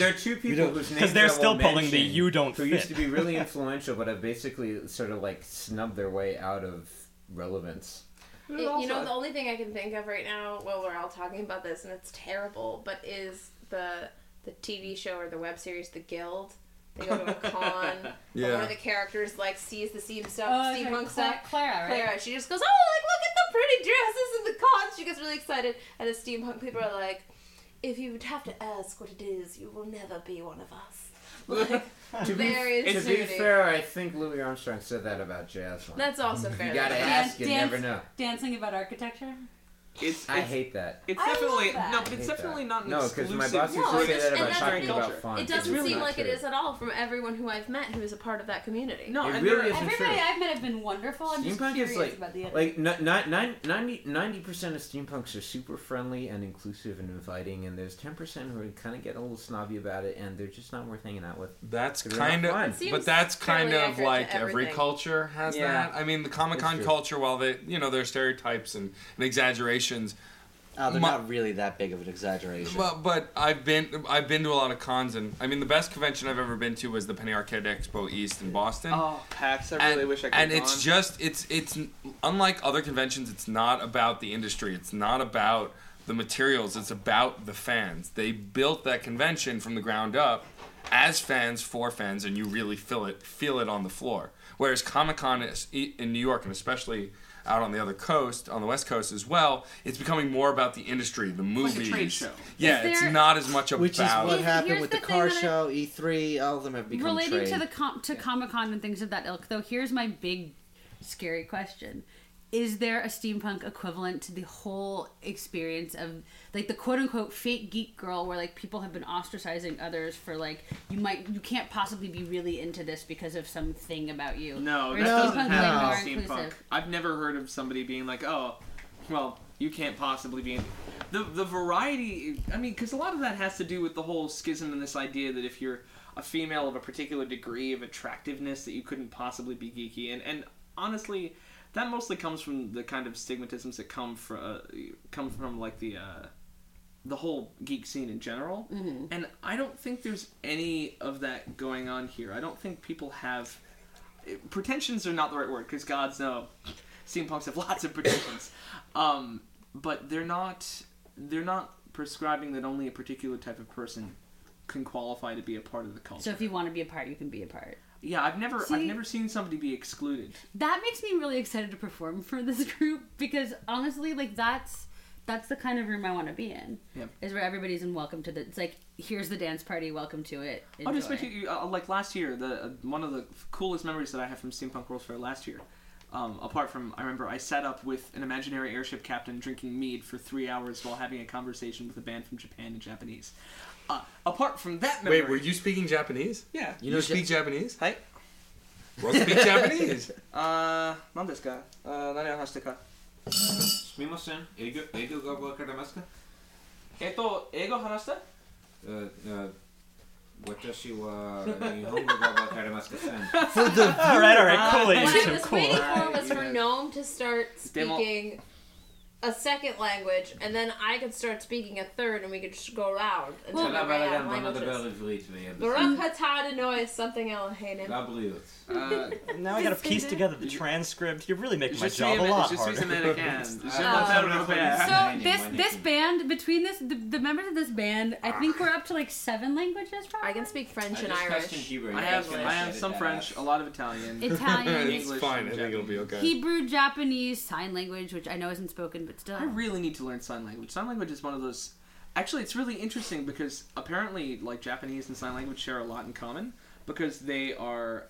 There are two people whose names because they're still pulling the "you don't" who fit. Used to be really influential, but have basically sort of like snubbed their way out of relevance. The only thing I can think of right now while we're all talking about this, and it's terrible, but is the TV show or the web series The Guild. They go to a con. Yeah. One of the characters like sees the steampunk stuff. Clara, she just goes, "Oh, like look at the pretty dresses and the cons." She gets really excited, and the steampunk people are like, "If you would have to ask what it is, you will never be one of us." Like, to be fair, I think Louis Armstrong said that about jazz. That's also fair. You gotta ask, you never know. Dancing about architecture? I hate that. It's definitely that. No, but it's definitely that. Not an exclusive. No, because my boss used to say that about talking about fun. It doesn't really seem like true. It is at all from everyone who I've met who is a part of that community. No, it really isn't true. Everybody I've met have been wonderful. I'm just curious about the other. Like 90% of steampunks are super friendly and inclusive and inviting, and there's 10% who kind of get a little snobby about it, and they're just not worth hanging out with. That's kind of like every culture has that. I mean, the Comic-Con culture, while they there are stereotypes and exaggeration. They're not really that big of an exaggeration. But I've been to a lot of cons, and I mean the best convention I've ever been to was the Penny Arcade Expo East in Boston. Oh, PAX! I really wish I could. And it's just it's unlike other conventions. It's not about the industry. It's not about the materials. It's about the fans. They built that convention from the ground up, as fans for fans, and you really feel it on the floor. Whereas Comic-Con in New York, and especially out on the other coast, on the West Coast as well, it's becoming more about the industry, the movies. Like a trade show. Yeah, it's not as much about... Which is what happened with the car show, E3, all of them have become relating trade. Relating to Comic-Con and things of that ilk, though, here's my big, scary question. Is there a steampunk equivalent to the whole experience of, like, the quote-unquote fake geek girl where, like, people have been ostracizing others for, like, you can't possibly be really into this because of something about you? No, that doesn't happen in steampunk. I've never heard of somebody being like, oh, well, you can't possibly be into... The variety, I mean, because a lot of that has to do with the whole schism and this idea that if you're a female of a particular degree of attractiveness that you couldn't possibly be geeky. And honestly... That mostly comes from the kind of stigmatisms that come from like the whole geek scene in general. Mm-hmm. And I don't think there's any of that going on here. I don't think people have pretensions are not the right word, because gods know steampunks have lots of pretensions, but they're not prescribing that only a particular type of person can qualify to be a part of the culture. So if you want to be a part, you can be a part. Yeah, I've never seen somebody be excluded. That makes me really excited to perform for this group, because honestly, like, that's the kind of room I want to be in. Yep. Is where everybody's in welcome to the. It's like, here's the dance party, welcome to it. Enjoy. I'll just bet you, like last year, one of the coolest memories that I have from Steampunk World's Fair last year, apart from I remember I sat up with an imaginary airship captain drinking mead for 3 hours while having a conversation with a band from Japan in Japanese. Apart from that memory... Wait, were you speaking Japanese? Yeah. You speak Japanese? Hi. We'll speak Japanese. Nan desu ka? Nani o hashite ka? Sumimasen. Eigo ga wakaremasu ka? Eigo hanashita? Watashi wa Nihongo ga wakaremasu ka sen. Alright, cool. What I was waiting for was for Noam to start speaking... a second language, and then I could start speaking a third, and we could just go around until we ran out of languages. Now I gotta piece together the transcript. You're really making my job a lot harder. So this band, between the members of this band, I think we're up to like 7 languages probably. I can speak French and Irish. I have some French, a lot of Italian. It's fine, I think it'll be okay. Hebrew, Japanese, sign language, which I know isn't spoken, but still. I really need to learn sign language. Sign language is one of those... Actually, it's really interesting because apparently, like, Japanese and sign language share a lot in common because they are...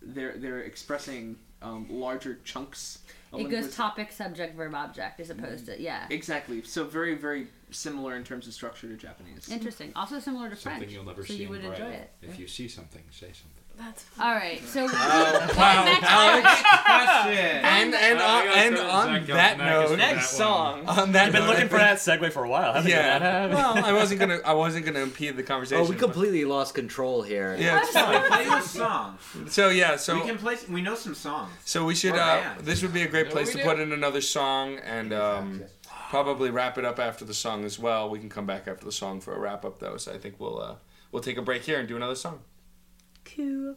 they're expressing larger chunks. It goes topic, subject, verb, object as opposed to... Yeah. Exactly. So very, very similar in terms of structure to Japanese. Interesting. Also similar to French. Something you'll never see you would enjoy it. If you see something, say something. That's funny. All right, so question. And on that note, next song. On that, you've been looking for that segue for a while, haven't you? Well, I wasn't gonna impede the conversation. Oh, we completely lost control here. Yeah, it's fine. Play a song. So we can play. We know some songs. So we should. This would be a great place to put in another song and. Probably wrap it up after the song as well. We can come back after the song for a wrap up though. So I think we'll take a break here and do another song. Cool.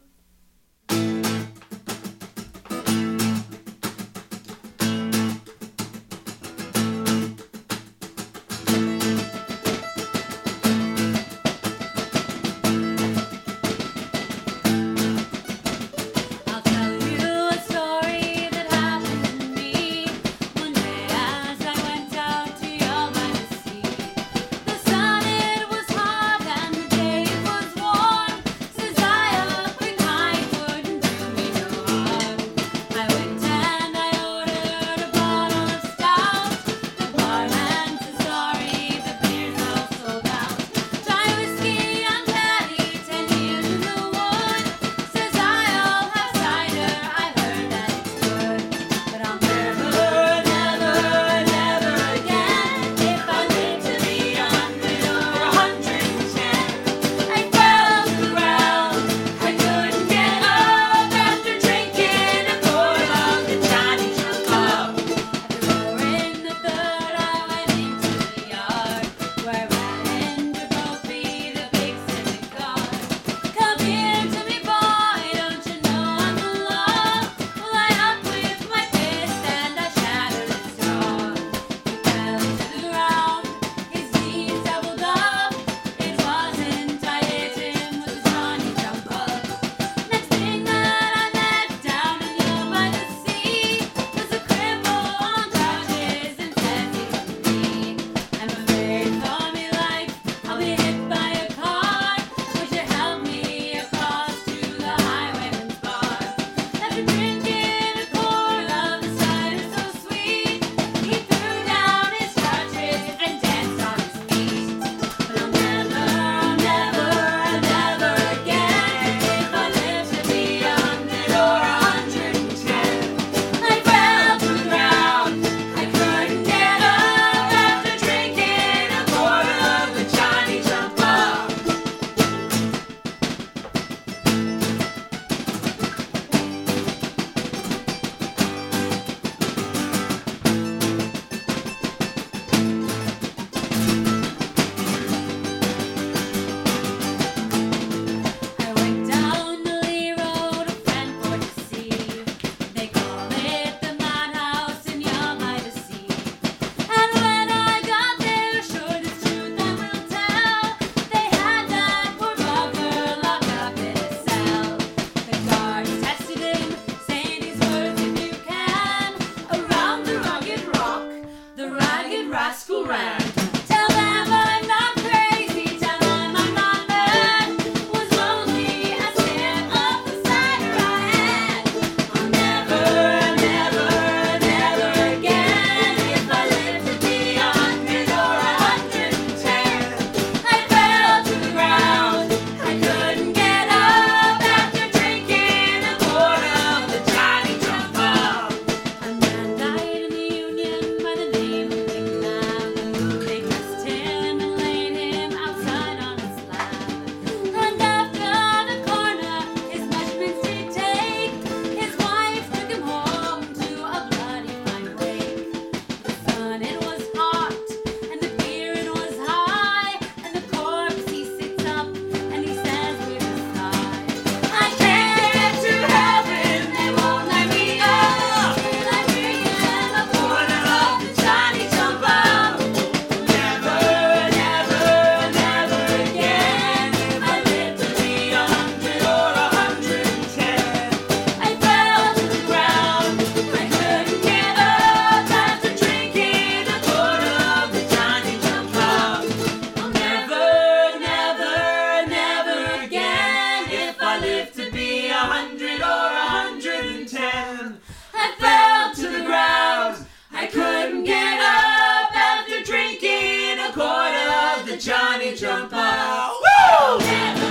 I lived to be 100 or 110. I fell to the ground. I couldn't get up after drinking a quart of the Johnny Jumper. Woo! Never,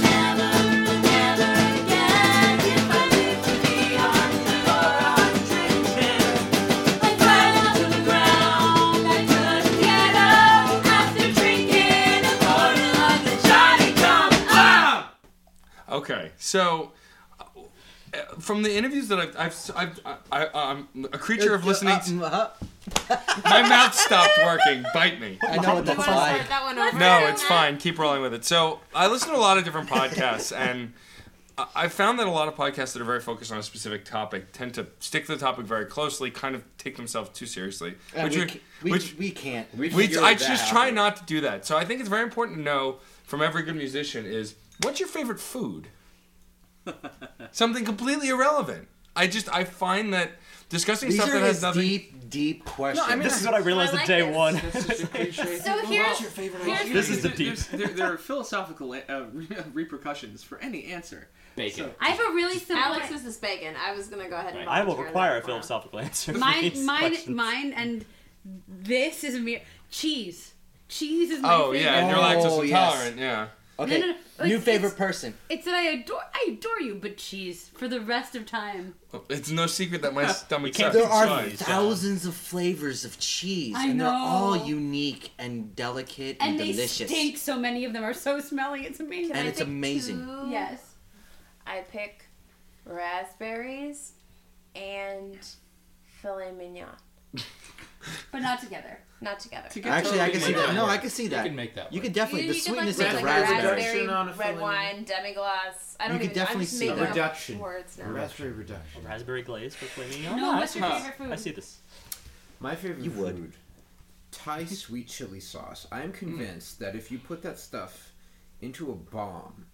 never, never again. If I live to be 100 or 110, I fell to the ground. I couldn't get up after drinking a quart of the Johnny Jumper. Okay, so. From the interviews that I'm a creature of listening. My mouth stopped working. Bite me. I know what that's like. No, it's fine. Keep rolling with it. So I listen to a lot of different podcasts, and I found that a lot of podcasts that are very focused on a specific topic tend to stick to the topic very closely, kind of take themselves too seriously. Which we can't. I just try not to do that. So I think it's very important to know from every good musician is what's your favorite food. Something completely irrelevant. I find that discussing stuff that has nothing. These are deep questions. No, I mean, this is what I realized on day one. So here's your favorite. This is the deep. There are philosophical repercussions for any answer. Bacon. So, I have a really simple. Alex is this bacon. I was gonna go ahead and. I will require a philosophical answer. Mine, and this is a mere cheese. Cheese is my favorite. Oh yeah, and you're lactose intolerant. Yeah. Okay. No. New favorite person. It's that I adore you, but cheese for the rest of time. It's no secret that my stomach sucks. There are thousands of flavors of cheese, and they're all unique and delicate and delicious. And they stink. So many of them are so smelly. It's amazing. And it's amazing. Yes, I pick raspberries and filet mignon. But not together. Actually, I can see that. No, I can see that. You can make that. You can definitely. The sweetness of raspberry, red wine, demi-glace. I don't even know. I'm just making up words now. Raspberry reduction. A raspberry glaze for flaming. No, what's your favorite food? I see this. My favorite food. Thai sweet chili sauce. I'm convinced that if you put that stuff into a bomb.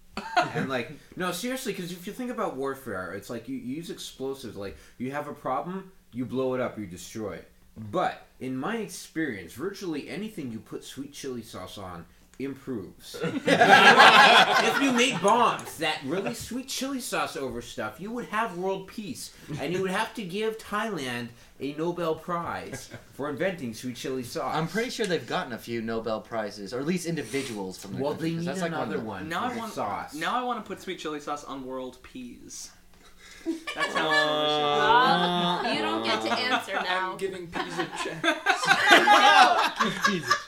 And seriously, because if you think about warfare, it's like you use explosives. Like, you have a problem, you blow it up, you destroy it. But, in my experience, virtually anything you put sweet chili sauce on improves. If you made bombs that really sweet chili sauce over stuff, you would have world peace. And you would have to give Thailand a Nobel Prize for inventing sweet chili sauce. I'm pretty sure they've gotten a few Nobel Prizes, or at least individuals from the country. Well, they need another one sauce. Now I want to put sweet chili sauce on world peas. That's how you don't get to answer now. I'm giving peas a chance.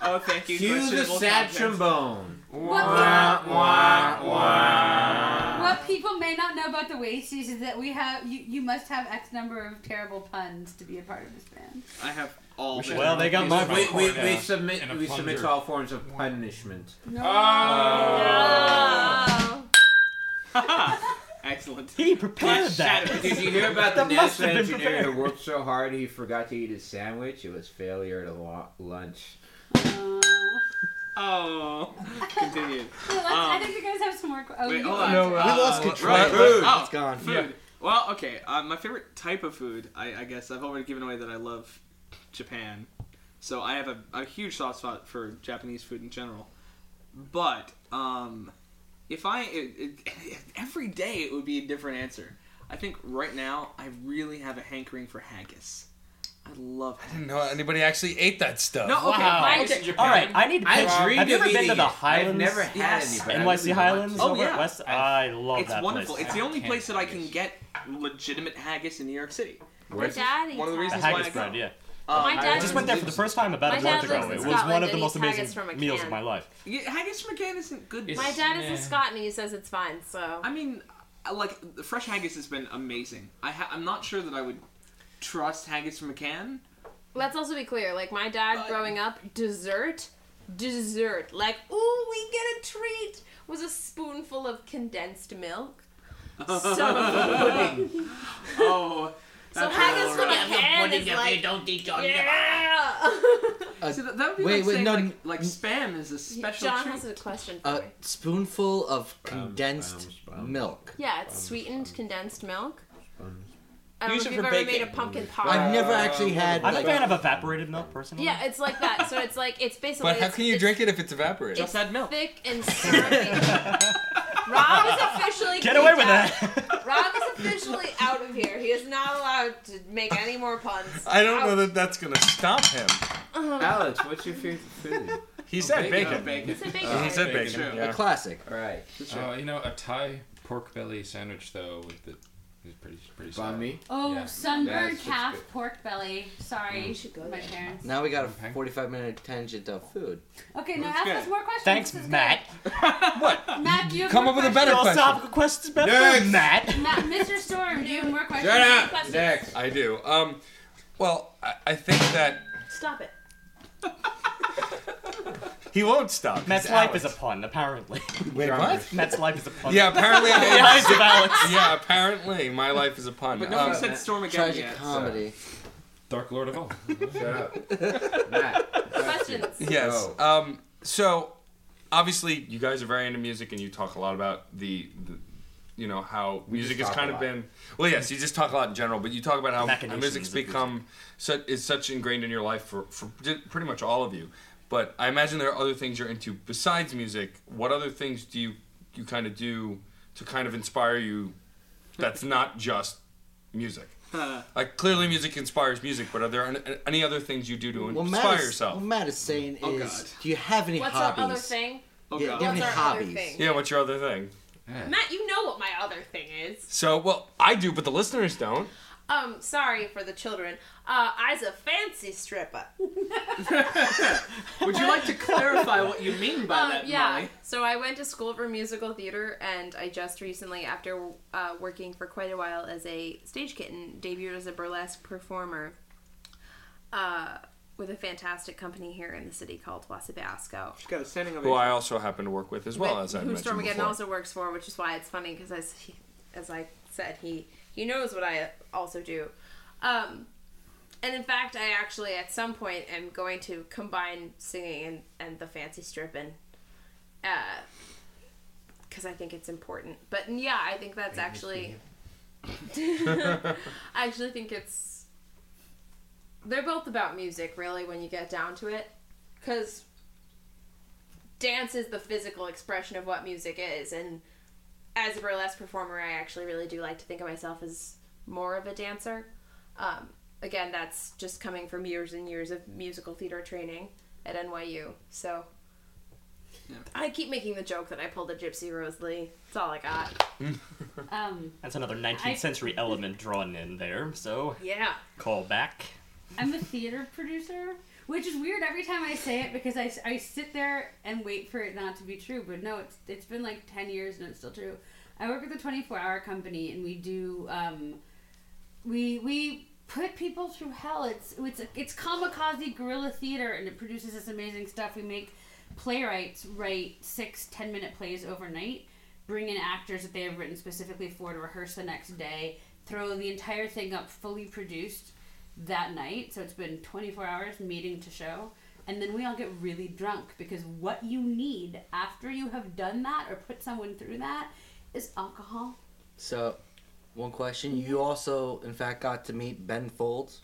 Oh, thank you. Cue the sad trombone. What people may not know about the Wasties is that we have you must have X number of terrible puns to be a part of this band. I have all. Well, they got my. We submit all forms of punishment. No. Excellent. He prepared that. Did you hear about the NASA engineer who worked so hard he forgot to eat his sandwich? It was failure at lunch. Continue. I think you guys have some more. Wait, hold on. No, we lost control. Right. It's gone. Food. Yeah. Well, okay. My favorite type of food, I guess, I've already given away that I love Japan. So I have a huge soft spot for Japanese food in general. But, every day it would be a different answer. I think right now I really have a hankering for haggis. I love haggis. I didn't know anybody actually ate that stuff. No, okay. Wow. All right, I need to pick. Have you ever been to the Highlands? I've never had anybody. NYC Highlands? Oh, yeah. West? I love that place. It's wonderful. It's the only place that I can get legitimate haggis in New York City. Where's one of the reasons why I go. Yeah. I just went there for the first time about a month ago. It was one of the most amazing meals of my life. Yeah, haggis from McCann isn't good. My dad is in Scotland and he says it's fine, so... I mean, fresh haggis has been amazing. I'm not sure that I would trust haggis from McCann. Let's also be clear. My dad growing up, dessert. We get a treat, was a spoonful of condensed milk. Pudding. So haggis from a can is so that would be spam is a special John treat. John has a question for me. A spoonful of condensed milk. Yeah, it's sweetened condensed milk. I don't know if you've ever made a pumpkin pie. I've never actually had... I'm a fan of evaporated milk, personally. Yeah, it's like that. So it's it's basically... But how can you drink it if it's evaporated? Just add milk. Thick and syrupy. Rob is officially... Get away that. Rob is officially out of here. He is not allowed to make any more puns. I don't know that that's going to stop him. Alex, what's your favorite food? He said bacon. He said bacon. He said bacon. A classic. All right. You know, a Thai pork belly sandwich, though, with the... It's pretty banh mi. Oh, yeah. Sunburned half pork belly. Sorry, you should go my parents. Now we got a 45-minute tangent of food. Okay, now ask us more questions. Thanks, Matt. What? Matt, you have come up with a better question. Philosophical questions, better. Matt, Mr. Storm, do you have more questions? Shut up. Next, I do. Well, I think that. Stop it. He won't stop. Matt's life is a pun, apparently. Wait, what? Matt's life is a pun. Yeah, apparently. Yeah, apparently my life is a pun. But no one said Storm again. Tragic comedy. So. Dark Lord of All. Shut up. Matt. Questions. Yes. So, obviously, you guys are very into music, and you talk a lot about the you know, how music has kind of been... Well, yes, you just talk a lot in general, but you talk about how music's become... is such ingrained in your life for pretty much all of you. But I imagine there are other things you're into besides music. What other things do you kind of do to kind of inspire you that's not just music? Like, clearly music inspires music, but are there any other things you do to inspire yourself? What Matt is saying is, do you have any hobbies? What's our other thing? What's your other thing? Yeah. Matt, you know what my other thing is. So, well, I do, but the listeners don't. Sorry for the children. I's a fancy stripper. Would you like to clarify what you mean by that, Molly? So I went to school for musical theater, and I just recently, after working for quite a while as a stage kitten, debuted as a burlesque performer with a fantastic company here in the city called Wasabasco. She's got a standing ovation. Who I also happen to work with as well, as I mentioned before. Who Stormageddon also works for, which is why it's funny, because as I said, he knows what I also do. And in fact, I actually at some point am going to combine singing and the fancy stripping, because I think it's important. But yeah, I think that's I actually think it's, they're both about music, really, when you get down to it, because dance is the physical expression of what music is, and as a burlesque performer, I actually really do like to think of myself as more of a dancer. Again, that's just coming from years and years of musical theater training at NYU. So yeah. I keep making the joke that I pulled a Gypsy Rose Lee. That's all I got. That's another 19th century element drawn in there. So yeah, call back. I'm a theater producer, which is weird every time I say it, because I sit there and wait for it not to be true. But no, it's been like 10 years and it's still true. I work at the 24-hour company, and we do, we put people through hell. It's kamikaze guerrilla theater, and it produces this amazing stuff. We make playwrights write 6 10-minute plays overnight, bring in actors that they have written specifically for to rehearse the next day, throw the entire thing up fully produced that night, so it's been 24 hours meeting to show, and then we all get really drunk, because what you need after you have done that or put someone through that is alcohol. So, one question, you also, in fact, got to meet Ben Folds.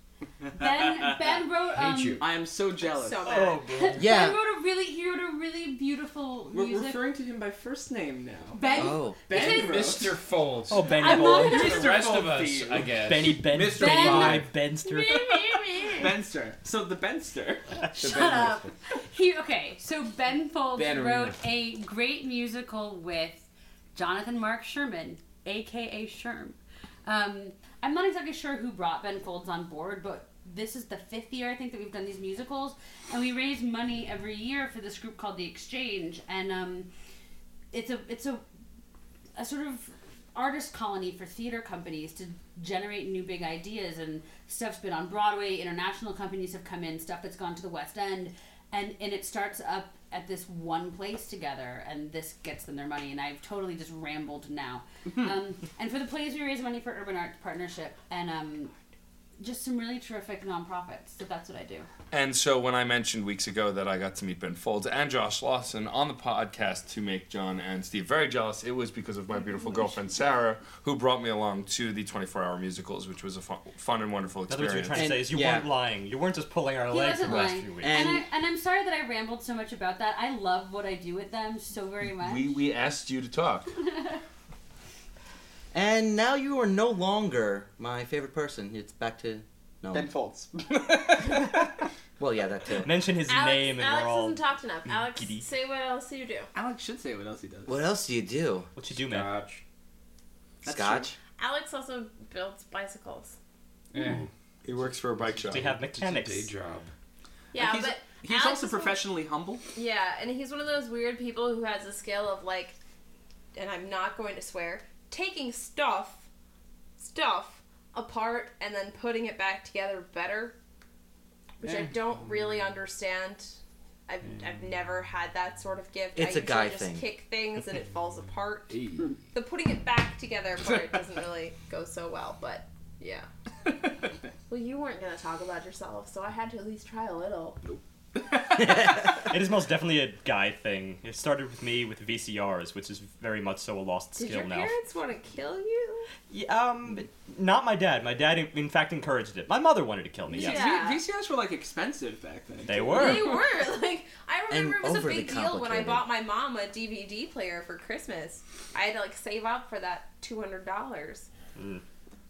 Ben wrote... Hate you. I am so jealous. So bad. Oh, yeah. He wrote a really beautiful music. We're referring to him by first name now. Ben? Oh. Ben Mr. Folds. Oh, Ben Folds. The rest Fold of us, I guess. Benny Benster. Ben. Benster. Benster. So the Benster. Shut up. So Ben Folds wrote a great musical with Jonathan Mark Sherman, a.k.a. Sherm. I'm not exactly sure who brought Ben Folds on board, but this is the 5th year, I think, that we've done these musicals, and we raise money every year for this group called The Exchange, and it's a sort of artist colony for theater companies to generate new big ideas, and stuff's been on Broadway, international companies have come in, stuff that's gone to the West End, and it starts up at this one place together, and this gets them their money, and I've totally just rambled now. And for the plays, we raise money for Urban Arts Partnership, and just some really terrific nonprofits, so that's what I do. And so when I mentioned weeks ago that I got to meet Ben Folds and Josh Lawson on the podcast to make John and Steve very jealous, it was because of my beautiful girlfriend, Sarah, who brought me along to the 24-hour musicals, which was a fun and wonderful experience. That's what you're trying to say, is you weren't lying. You weren't just pulling our legs for the last few weeks. And I'm sorry that I rambled so much about that. I love what I do with them so very much. We asked you to talk. And now you are no longer my favorite person. It's back to... No. Ben Folds. Well, yeah, that too. Mention his name and Alex we're all... Alex hasn't talked enough. Alex, giddy. Say what else you do. Alex should say what else he does. What else do you do? What you do, man? Scotch. That's Scotch? True. Alex also builds bicycles. Yeah. Ooh. He works for a bike shop. They have mechanics. It's a day job. Yeah, like He's Alex also professionally humble. Yeah, and he's one of those weird people who has a scale of, like, and I'm not going to swear, taking stuff apart and then putting it back together better, which I don't really understand. I've never had that sort of gift. It's a guy thing. I usually just kick things and it falls apart. The putting it back together part doesn't really go so well, but yeah. Well, you weren't going to talk about yourself, so I had to at least try a little. Nope. It is most definitely a guy thing. It started with me with VCRs, which is very much so a lost skill now. Did your parents want to kill you? Yeah, not my dad. My dad, in fact, encouraged it. My mother wanted to kill me, yes. Yeah. VCRs were, like, expensive back then. They were. Like, I remember it was a big deal when I bought my mom a DVD player for Christmas. I had to, like, save up for that $200. Mm.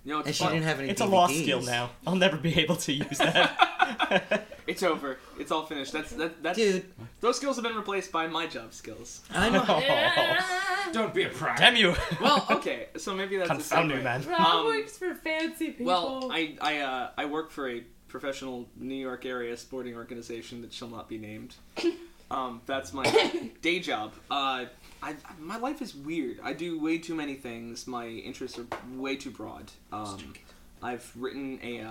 You know, and she didn't have any DVDs. It's a lost skill now. I'll never be able to use that. It's over. It's all finished. That's dude. Those skills have been replaced by my job skills. I know. Oh. Don't be a prat. Damn you. Well, okay. So maybe that's confound a segue. Man. Rob works for fancy people. Well, I work for a professional New York area sporting organization that shall not be named. That's my day job. My life is weird. I do way too many things. My interests are way too broad. I've written a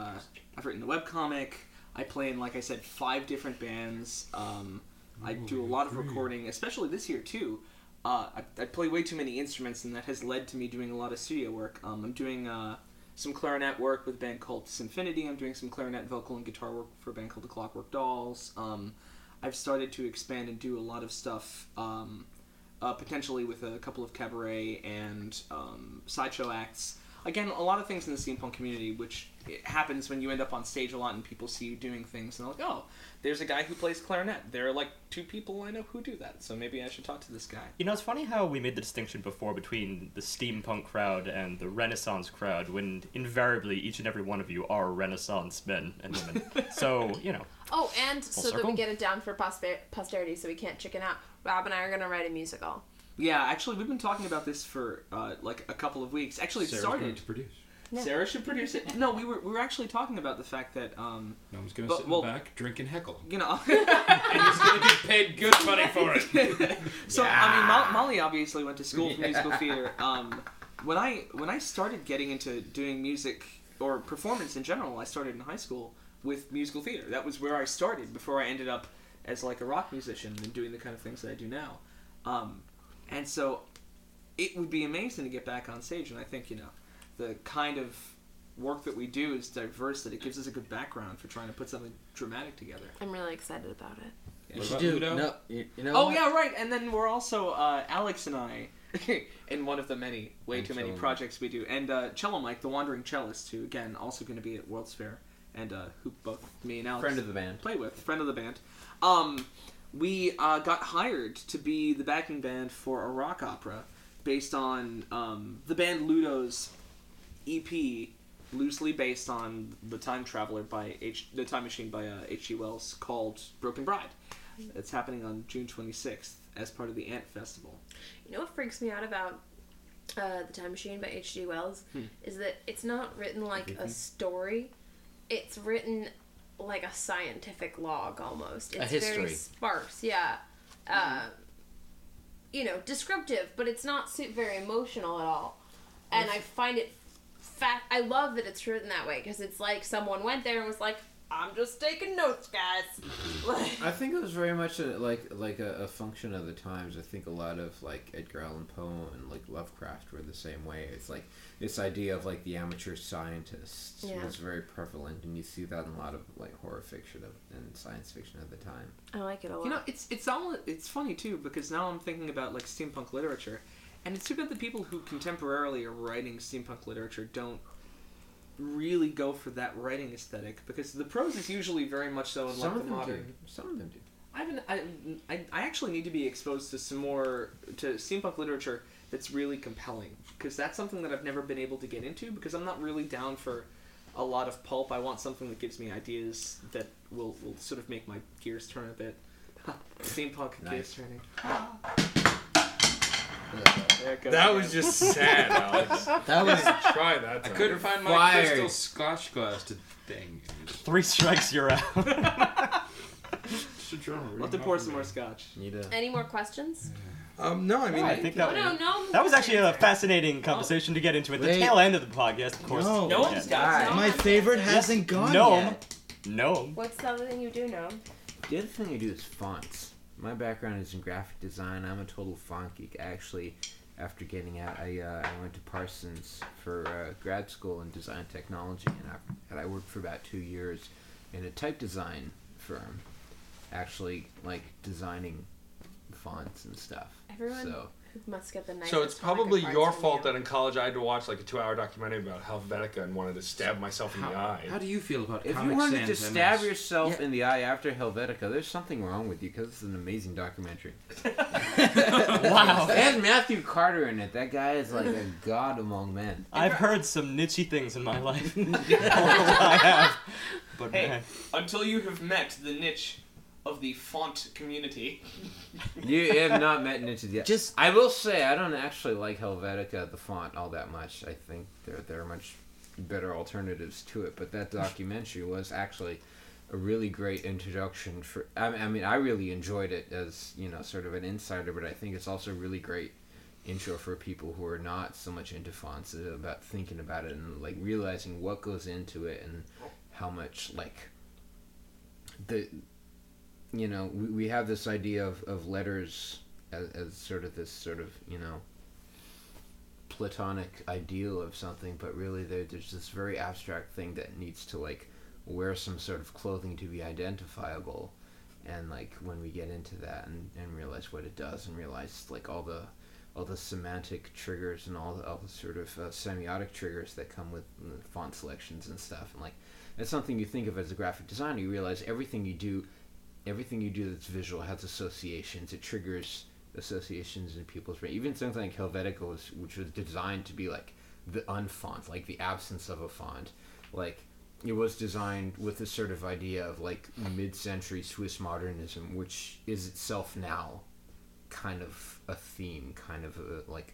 webcomic. I play in, like I said, 5 different bands. I do a lot of recording, especially this year too. I play way too many instruments, and that has led to me doing a lot of studio work. I'm doing some clarinet work with a band called Symfinity. I'm doing some clarinet, vocal, and guitar work for a band called The Clockwork Dolls. I've started to expand and do a lot of stuff. Potentially with a couple of cabaret and sideshow acts. Again, a lot of things in the steampunk community, which it happens when you end up on stage a lot and people see you doing things and they're like, oh, there's a guy who plays clarinet. There are like 2 people I know who do that, so maybe I should talk to this guy. You know, it's funny how we made the distinction before between the steampunk crowd and the Renaissance crowd when invariably each and every one of you are Renaissance men and women. So, you know. Oh, and so circle. That we get it down for posterity so we can't chicken out. Rob and I are going to write a musical. Yeah, actually, we've been talking about this for, like, a couple of weeks. Actually, it started... Sarah should produce it. No, we were actually talking about the fact that, no one's going to sit in the back, drink, and heckle. You know... And he's going to get paid good money for it. So, yeah. I mean, Molly obviously went to school for musical theater. When I started getting into doing music, or performance in general, I started in high school with musical theater. That was where I started before I ended up as, like, a rock musician and doing the kind of things that I do now. And so it would be amazing to get back on stage. And I think, you know, the kind of work that we do is diverse, that it gives us a good background for trying to put something dramatic together. I'm really excited about it. Yeah. You should do. No, you know. Oh, what? Yeah, right. And then we're also, Alex and I, in one of the many, way too many projects we do. And Cello Mike, the wandering cellist, who, again, also going to be at World's Fair, and who both me and Alex friend of the band. We got hired to be the backing band for a rock opera based on the band Ludo's EP, loosely based on The Time Traveler by The Time Machine by H.G. Wells, called Broken Bride. It's happening on June 26th as part of the Ant Festival. You know what freaks me out about The Time Machine by H.G. Wells is that it's not written like a story. It's written like a scientific log, almost. It's very sparse, yeah. You know, descriptive, but it's not very emotional at all. And I find it... I love that it's written that way, because it's like someone went there and was like, I'm just taking notes, guys. I think it was very much a function of the times. I think a lot of like Edgar Allan Poe and like Lovecraft were the same way. It's like this idea of like the amateur scientist was very prevalent, and you see that in a lot of like horror fiction and science fiction at the time. I like it a lot. You know, it's funny too, because now I'm thinking about like steampunk literature, and it's too bad the people who contemporarily are writing steampunk literature don't really go for that writing aesthetic, because the prose is usually very much so in like the modern. Some of them do. I actually need to be exposed to some more to steampunk literature that's really compelling, because that's something that I've never been able to get into, because I'm not really down for a lot of pulp. I want something that gives me ideas that will sort of make my gears turn a bit. Steampunk nice. Gears turning. That was just sad, Alex. That was try that. I couldn't find my crystal scotch glass to thing. Three strikes, you're out. I'll have to pour some more scotch. Any more questions? No, I mean, I think that that was actually a fascinating conversation to get into at the tail end of the podcast, of course. No one's got my favorite hasn't gone yet. Gnome. What's the other thing you do, Gnome? The other thing I do is fonts. My background is in graphic design. I'm a total font geek. Actually, after getting out, I went to Parsons for grad school in design technology, and I worked for about 2 years in a type design firm, actually like designing fonts and stuff. Everyone must get the night. So it's probably your fault that in college I had to watch like a 2-hour documentary about Helvetica and wanted to stab myself in the eye. How do you feel about Comic Sans? If you wanted to stab yourself in the eye after Helvetica, there's something wrong with you, because it's an amazing documentary. Wow. It had Matthew Carter in it. That guy is like a god among men. I've heard some nichey things in my life. I have. But hey, man. Until you have met the niche of the font community. You have not met niches yet. I will say, I don't actually like Helvetica, the font, all that much. I think there are much better alternatives to it, but that documentary was actually a really great introduction for... I mean, I really enjoyed it as, sort of an insider, but I think it's also a really great intro for people who are not so much into fonts, about thinking about it and, like, realizing what goes into it and how much, like... we have this idea of letters as sort of this sort of, platonic ideal of something, but really there's this very abstract thing that needs to, like, wear some sort of clothing to be identifiable. And, like, when we get into that and realize what it does and realize, like, all the semantic triggers and all the sort of semiotic triggers that come with font selections and stuff. And, like, that's something you think of as a graphic designer. You realize everything you do that's visual has associations. It triggers associations in people's brain. Even something like Helvetica, which was designed to be like the unfont, like the absence of a font. Like, it was designed with this sort of idea of like mid-century Swiss modernism, which is itself now kind of a theme, kind of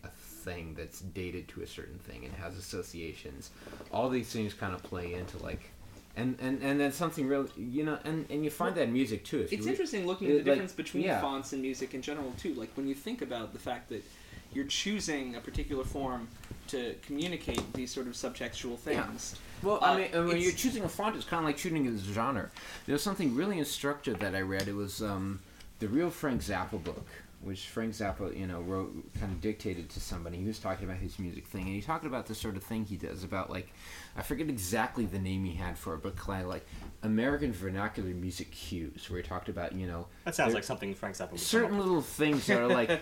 a thing that's dated to a certain thing and has associations. All these things kind of play into like... And then something real, and you find that in music too. It's interesting looking at the difference between fonts and music in general too. Like, when you think about the fact that you're choosing a particular form to communicate these sort of subtextual things. Yeah. Well, I mean, when you're choosing a font, it's kind of like choosing a genre. There's something really instructive that I read. It was the real Frank Zappa book, which Frank Zappa, wrote, kind of dictated to somebody. He was talking about his music thing, and he talked about the sort of thing he does about, like, I forget exactly the name he had for it, but kind of like American vernacular music cues, where he talked about, that sounds like something Frank Zappa would certain little things that are like,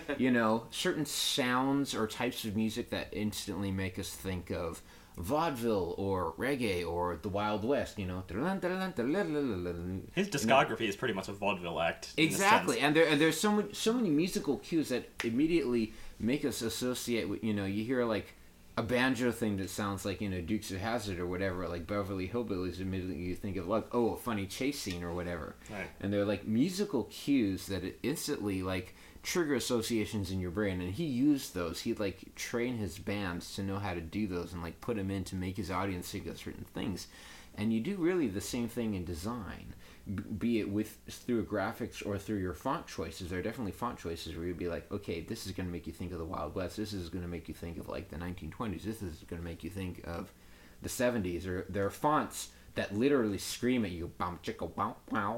certain sounds or types of music that instantly make us think of vaudeville or reggae or the Wild West, His discography is pretty much a vaudeville act. Exactly, and there's so many musical cues that immediately make us associate with, you hear like a banjo thing that sounds like, Dukes of Hazzard or whatever, like Beverly Hillbillies, immediately you think of like, oh, a funny chase scene or whatever. Right. And they're like musical cues that it instantly like trigger associations in your brain, and he used those. He'd like train his bands to know how to do those and like put them in to make his audience think of certain things. And you do really the same thing in design, be it through graphics or through your font choices. There are definitely font choices where you'd be like, okay, this is going to make you think of the Wild West, this is going to make you think of like the 1920s, this is going to make you think of the 70s. Or there are fonts that literally scream at you, bum chicka bum wow.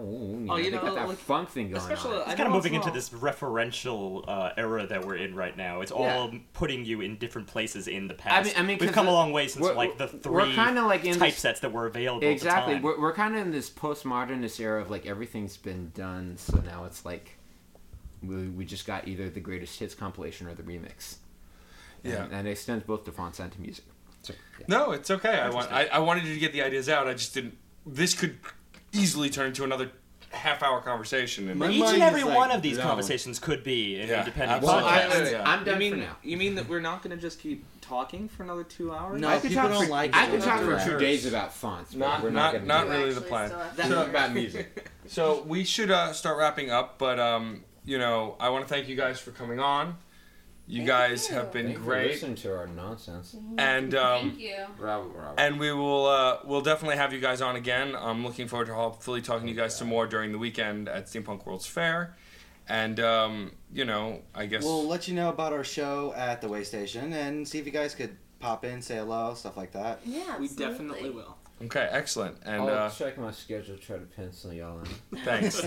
Got that like, funk thing going on. It's kind of moving into this referential era that we're in right now. It's all putting you in different places in the past. I mean we've come a long way since like the three like typesets that were available. Exactly, at the time. We're kind of in this postmodernist era of like everything's been done, so now it's like we just got either the greatest hits compilation or the remix. Yeah, and it extends both to fonts and to music. Yeah. No, it's okay. I wanted you to get the ideas out. I just didn't... This could easily turn into another half-hour conversation. And each and every one of these conversations could be an independent podcast. I'm done for now. You mean that we're not going to just keep talking for another 2 hours? No, I could talk for two days about fonts, but we're not really the plan. Let's talk about music. So we should start wrapping up, but I want to thank you guys for coming on. You guys have been great. Listen to our nonsense. And thank you. And we will we'll definitely have you guys on again. I'm looking forward to hopefully talking to you guys some more during the weekend at Steampunk World's Fair. And I guess we'll let you know about our show at the Way Station and see if you guys could pop in, say hello, stuff like that. Yeah, absolutely. We definitely will. Okay, excellent. And I'll check my schedule, try to pencil y'all in. Thanks.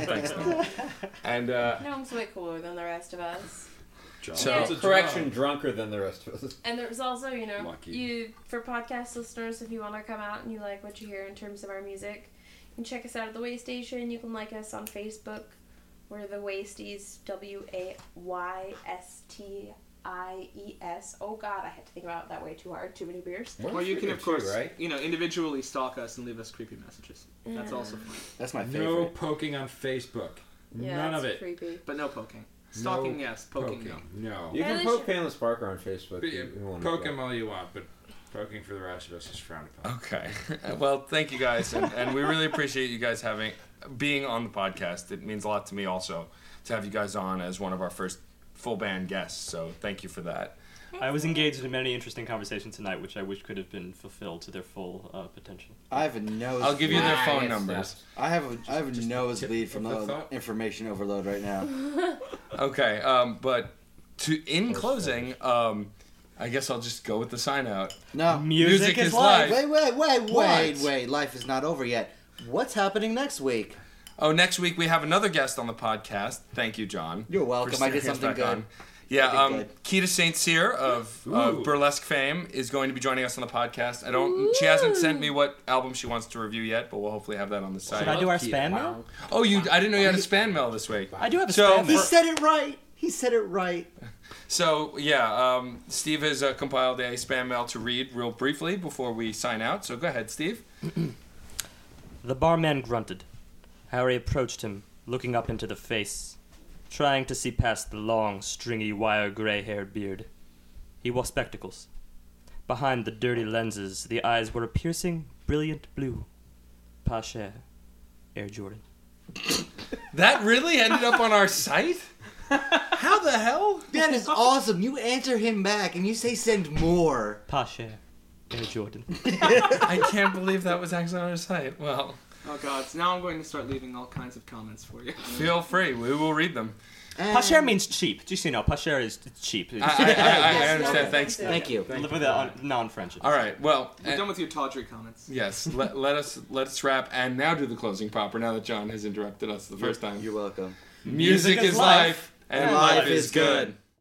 And no one's way cooler than the rest of us. Drunker than the rest of us. And there's also, Lucky. You for podcast listeners, if you want to come out and you like what you hear in terms of our music, you can check us out at the Way Station. You can like us on Facebook. We're the Wasties, WAYSTIES. Oh God, I had to think about it that way too hard. Too many beers. Well, you can of course, right? Individually stalk us and leave us creepy messages. Yeah. That's also fun. That's my favorite. No poking on Facebook. Yeah, none of it. Creepy. But no poking. Stalking, no, yes. Poking, no. You can poke Pamela Sparker on Facebook. Poke him all you want, but poking for the rest of us is frowned upon. Okay. Well, thank you guys, and we really appreciate you guys being on the podcast. It means a lot to me also to have you guys on as one of our first full band guests. So thank you for that. I was engaged in many interesting conversations tonight, which I wish could have been fulfilled to their full potential. I have a nosebleed. I'll give you their phone numbers. I have a nosebleed from the information overload right now. Okay, but in closing, I guess I'll just go with the sign out. No, music is life. Wait! Life is not over yet. What's happening next week? Oh, next week we have another guest on the podcast. Thank you, John. You're welcome. I did something good. Yeah, Keita St. Cyr of Burlesque fame is going to be joining us on the podcast. She hasn't sent me what album she wants to review yet, but we'll hopefully have that on the site. Should I do our spam mail? Oh, I didn't know you had a spam mail this week. I do have a spam mail. He said it right. So, Steve has compiled a spam mail to read real briefly before we sign out. So go ahead, Steve. The barman grunted. Harry approached him, looking up into the face, trying to see past the long, stringy, wire gray-haired beard. He wore spectacles. Behind the dirty lenses, the eyes were a piercing, brilliant blue. Pas cher. Air Jordan. That really ended up on our site? How the hell? That is awesome. You answer him back and you say send more. Pas cher. Air Jordan. I can't believe that was actually on our site. Well... Oh, God. So now I'm going to start leaving all kinds of comments for you. Feel free. We will read them. Pas cher means cheap. Just pas cher is cheap. I understand. Okay. Thanks. Thank you. Live with that non-French. All right. Well, we're done with your tawdry comments. Yes. Let us wrap and now do the closing proper now that John has interrupted us the first time. You're welcome. Music is life and life is good.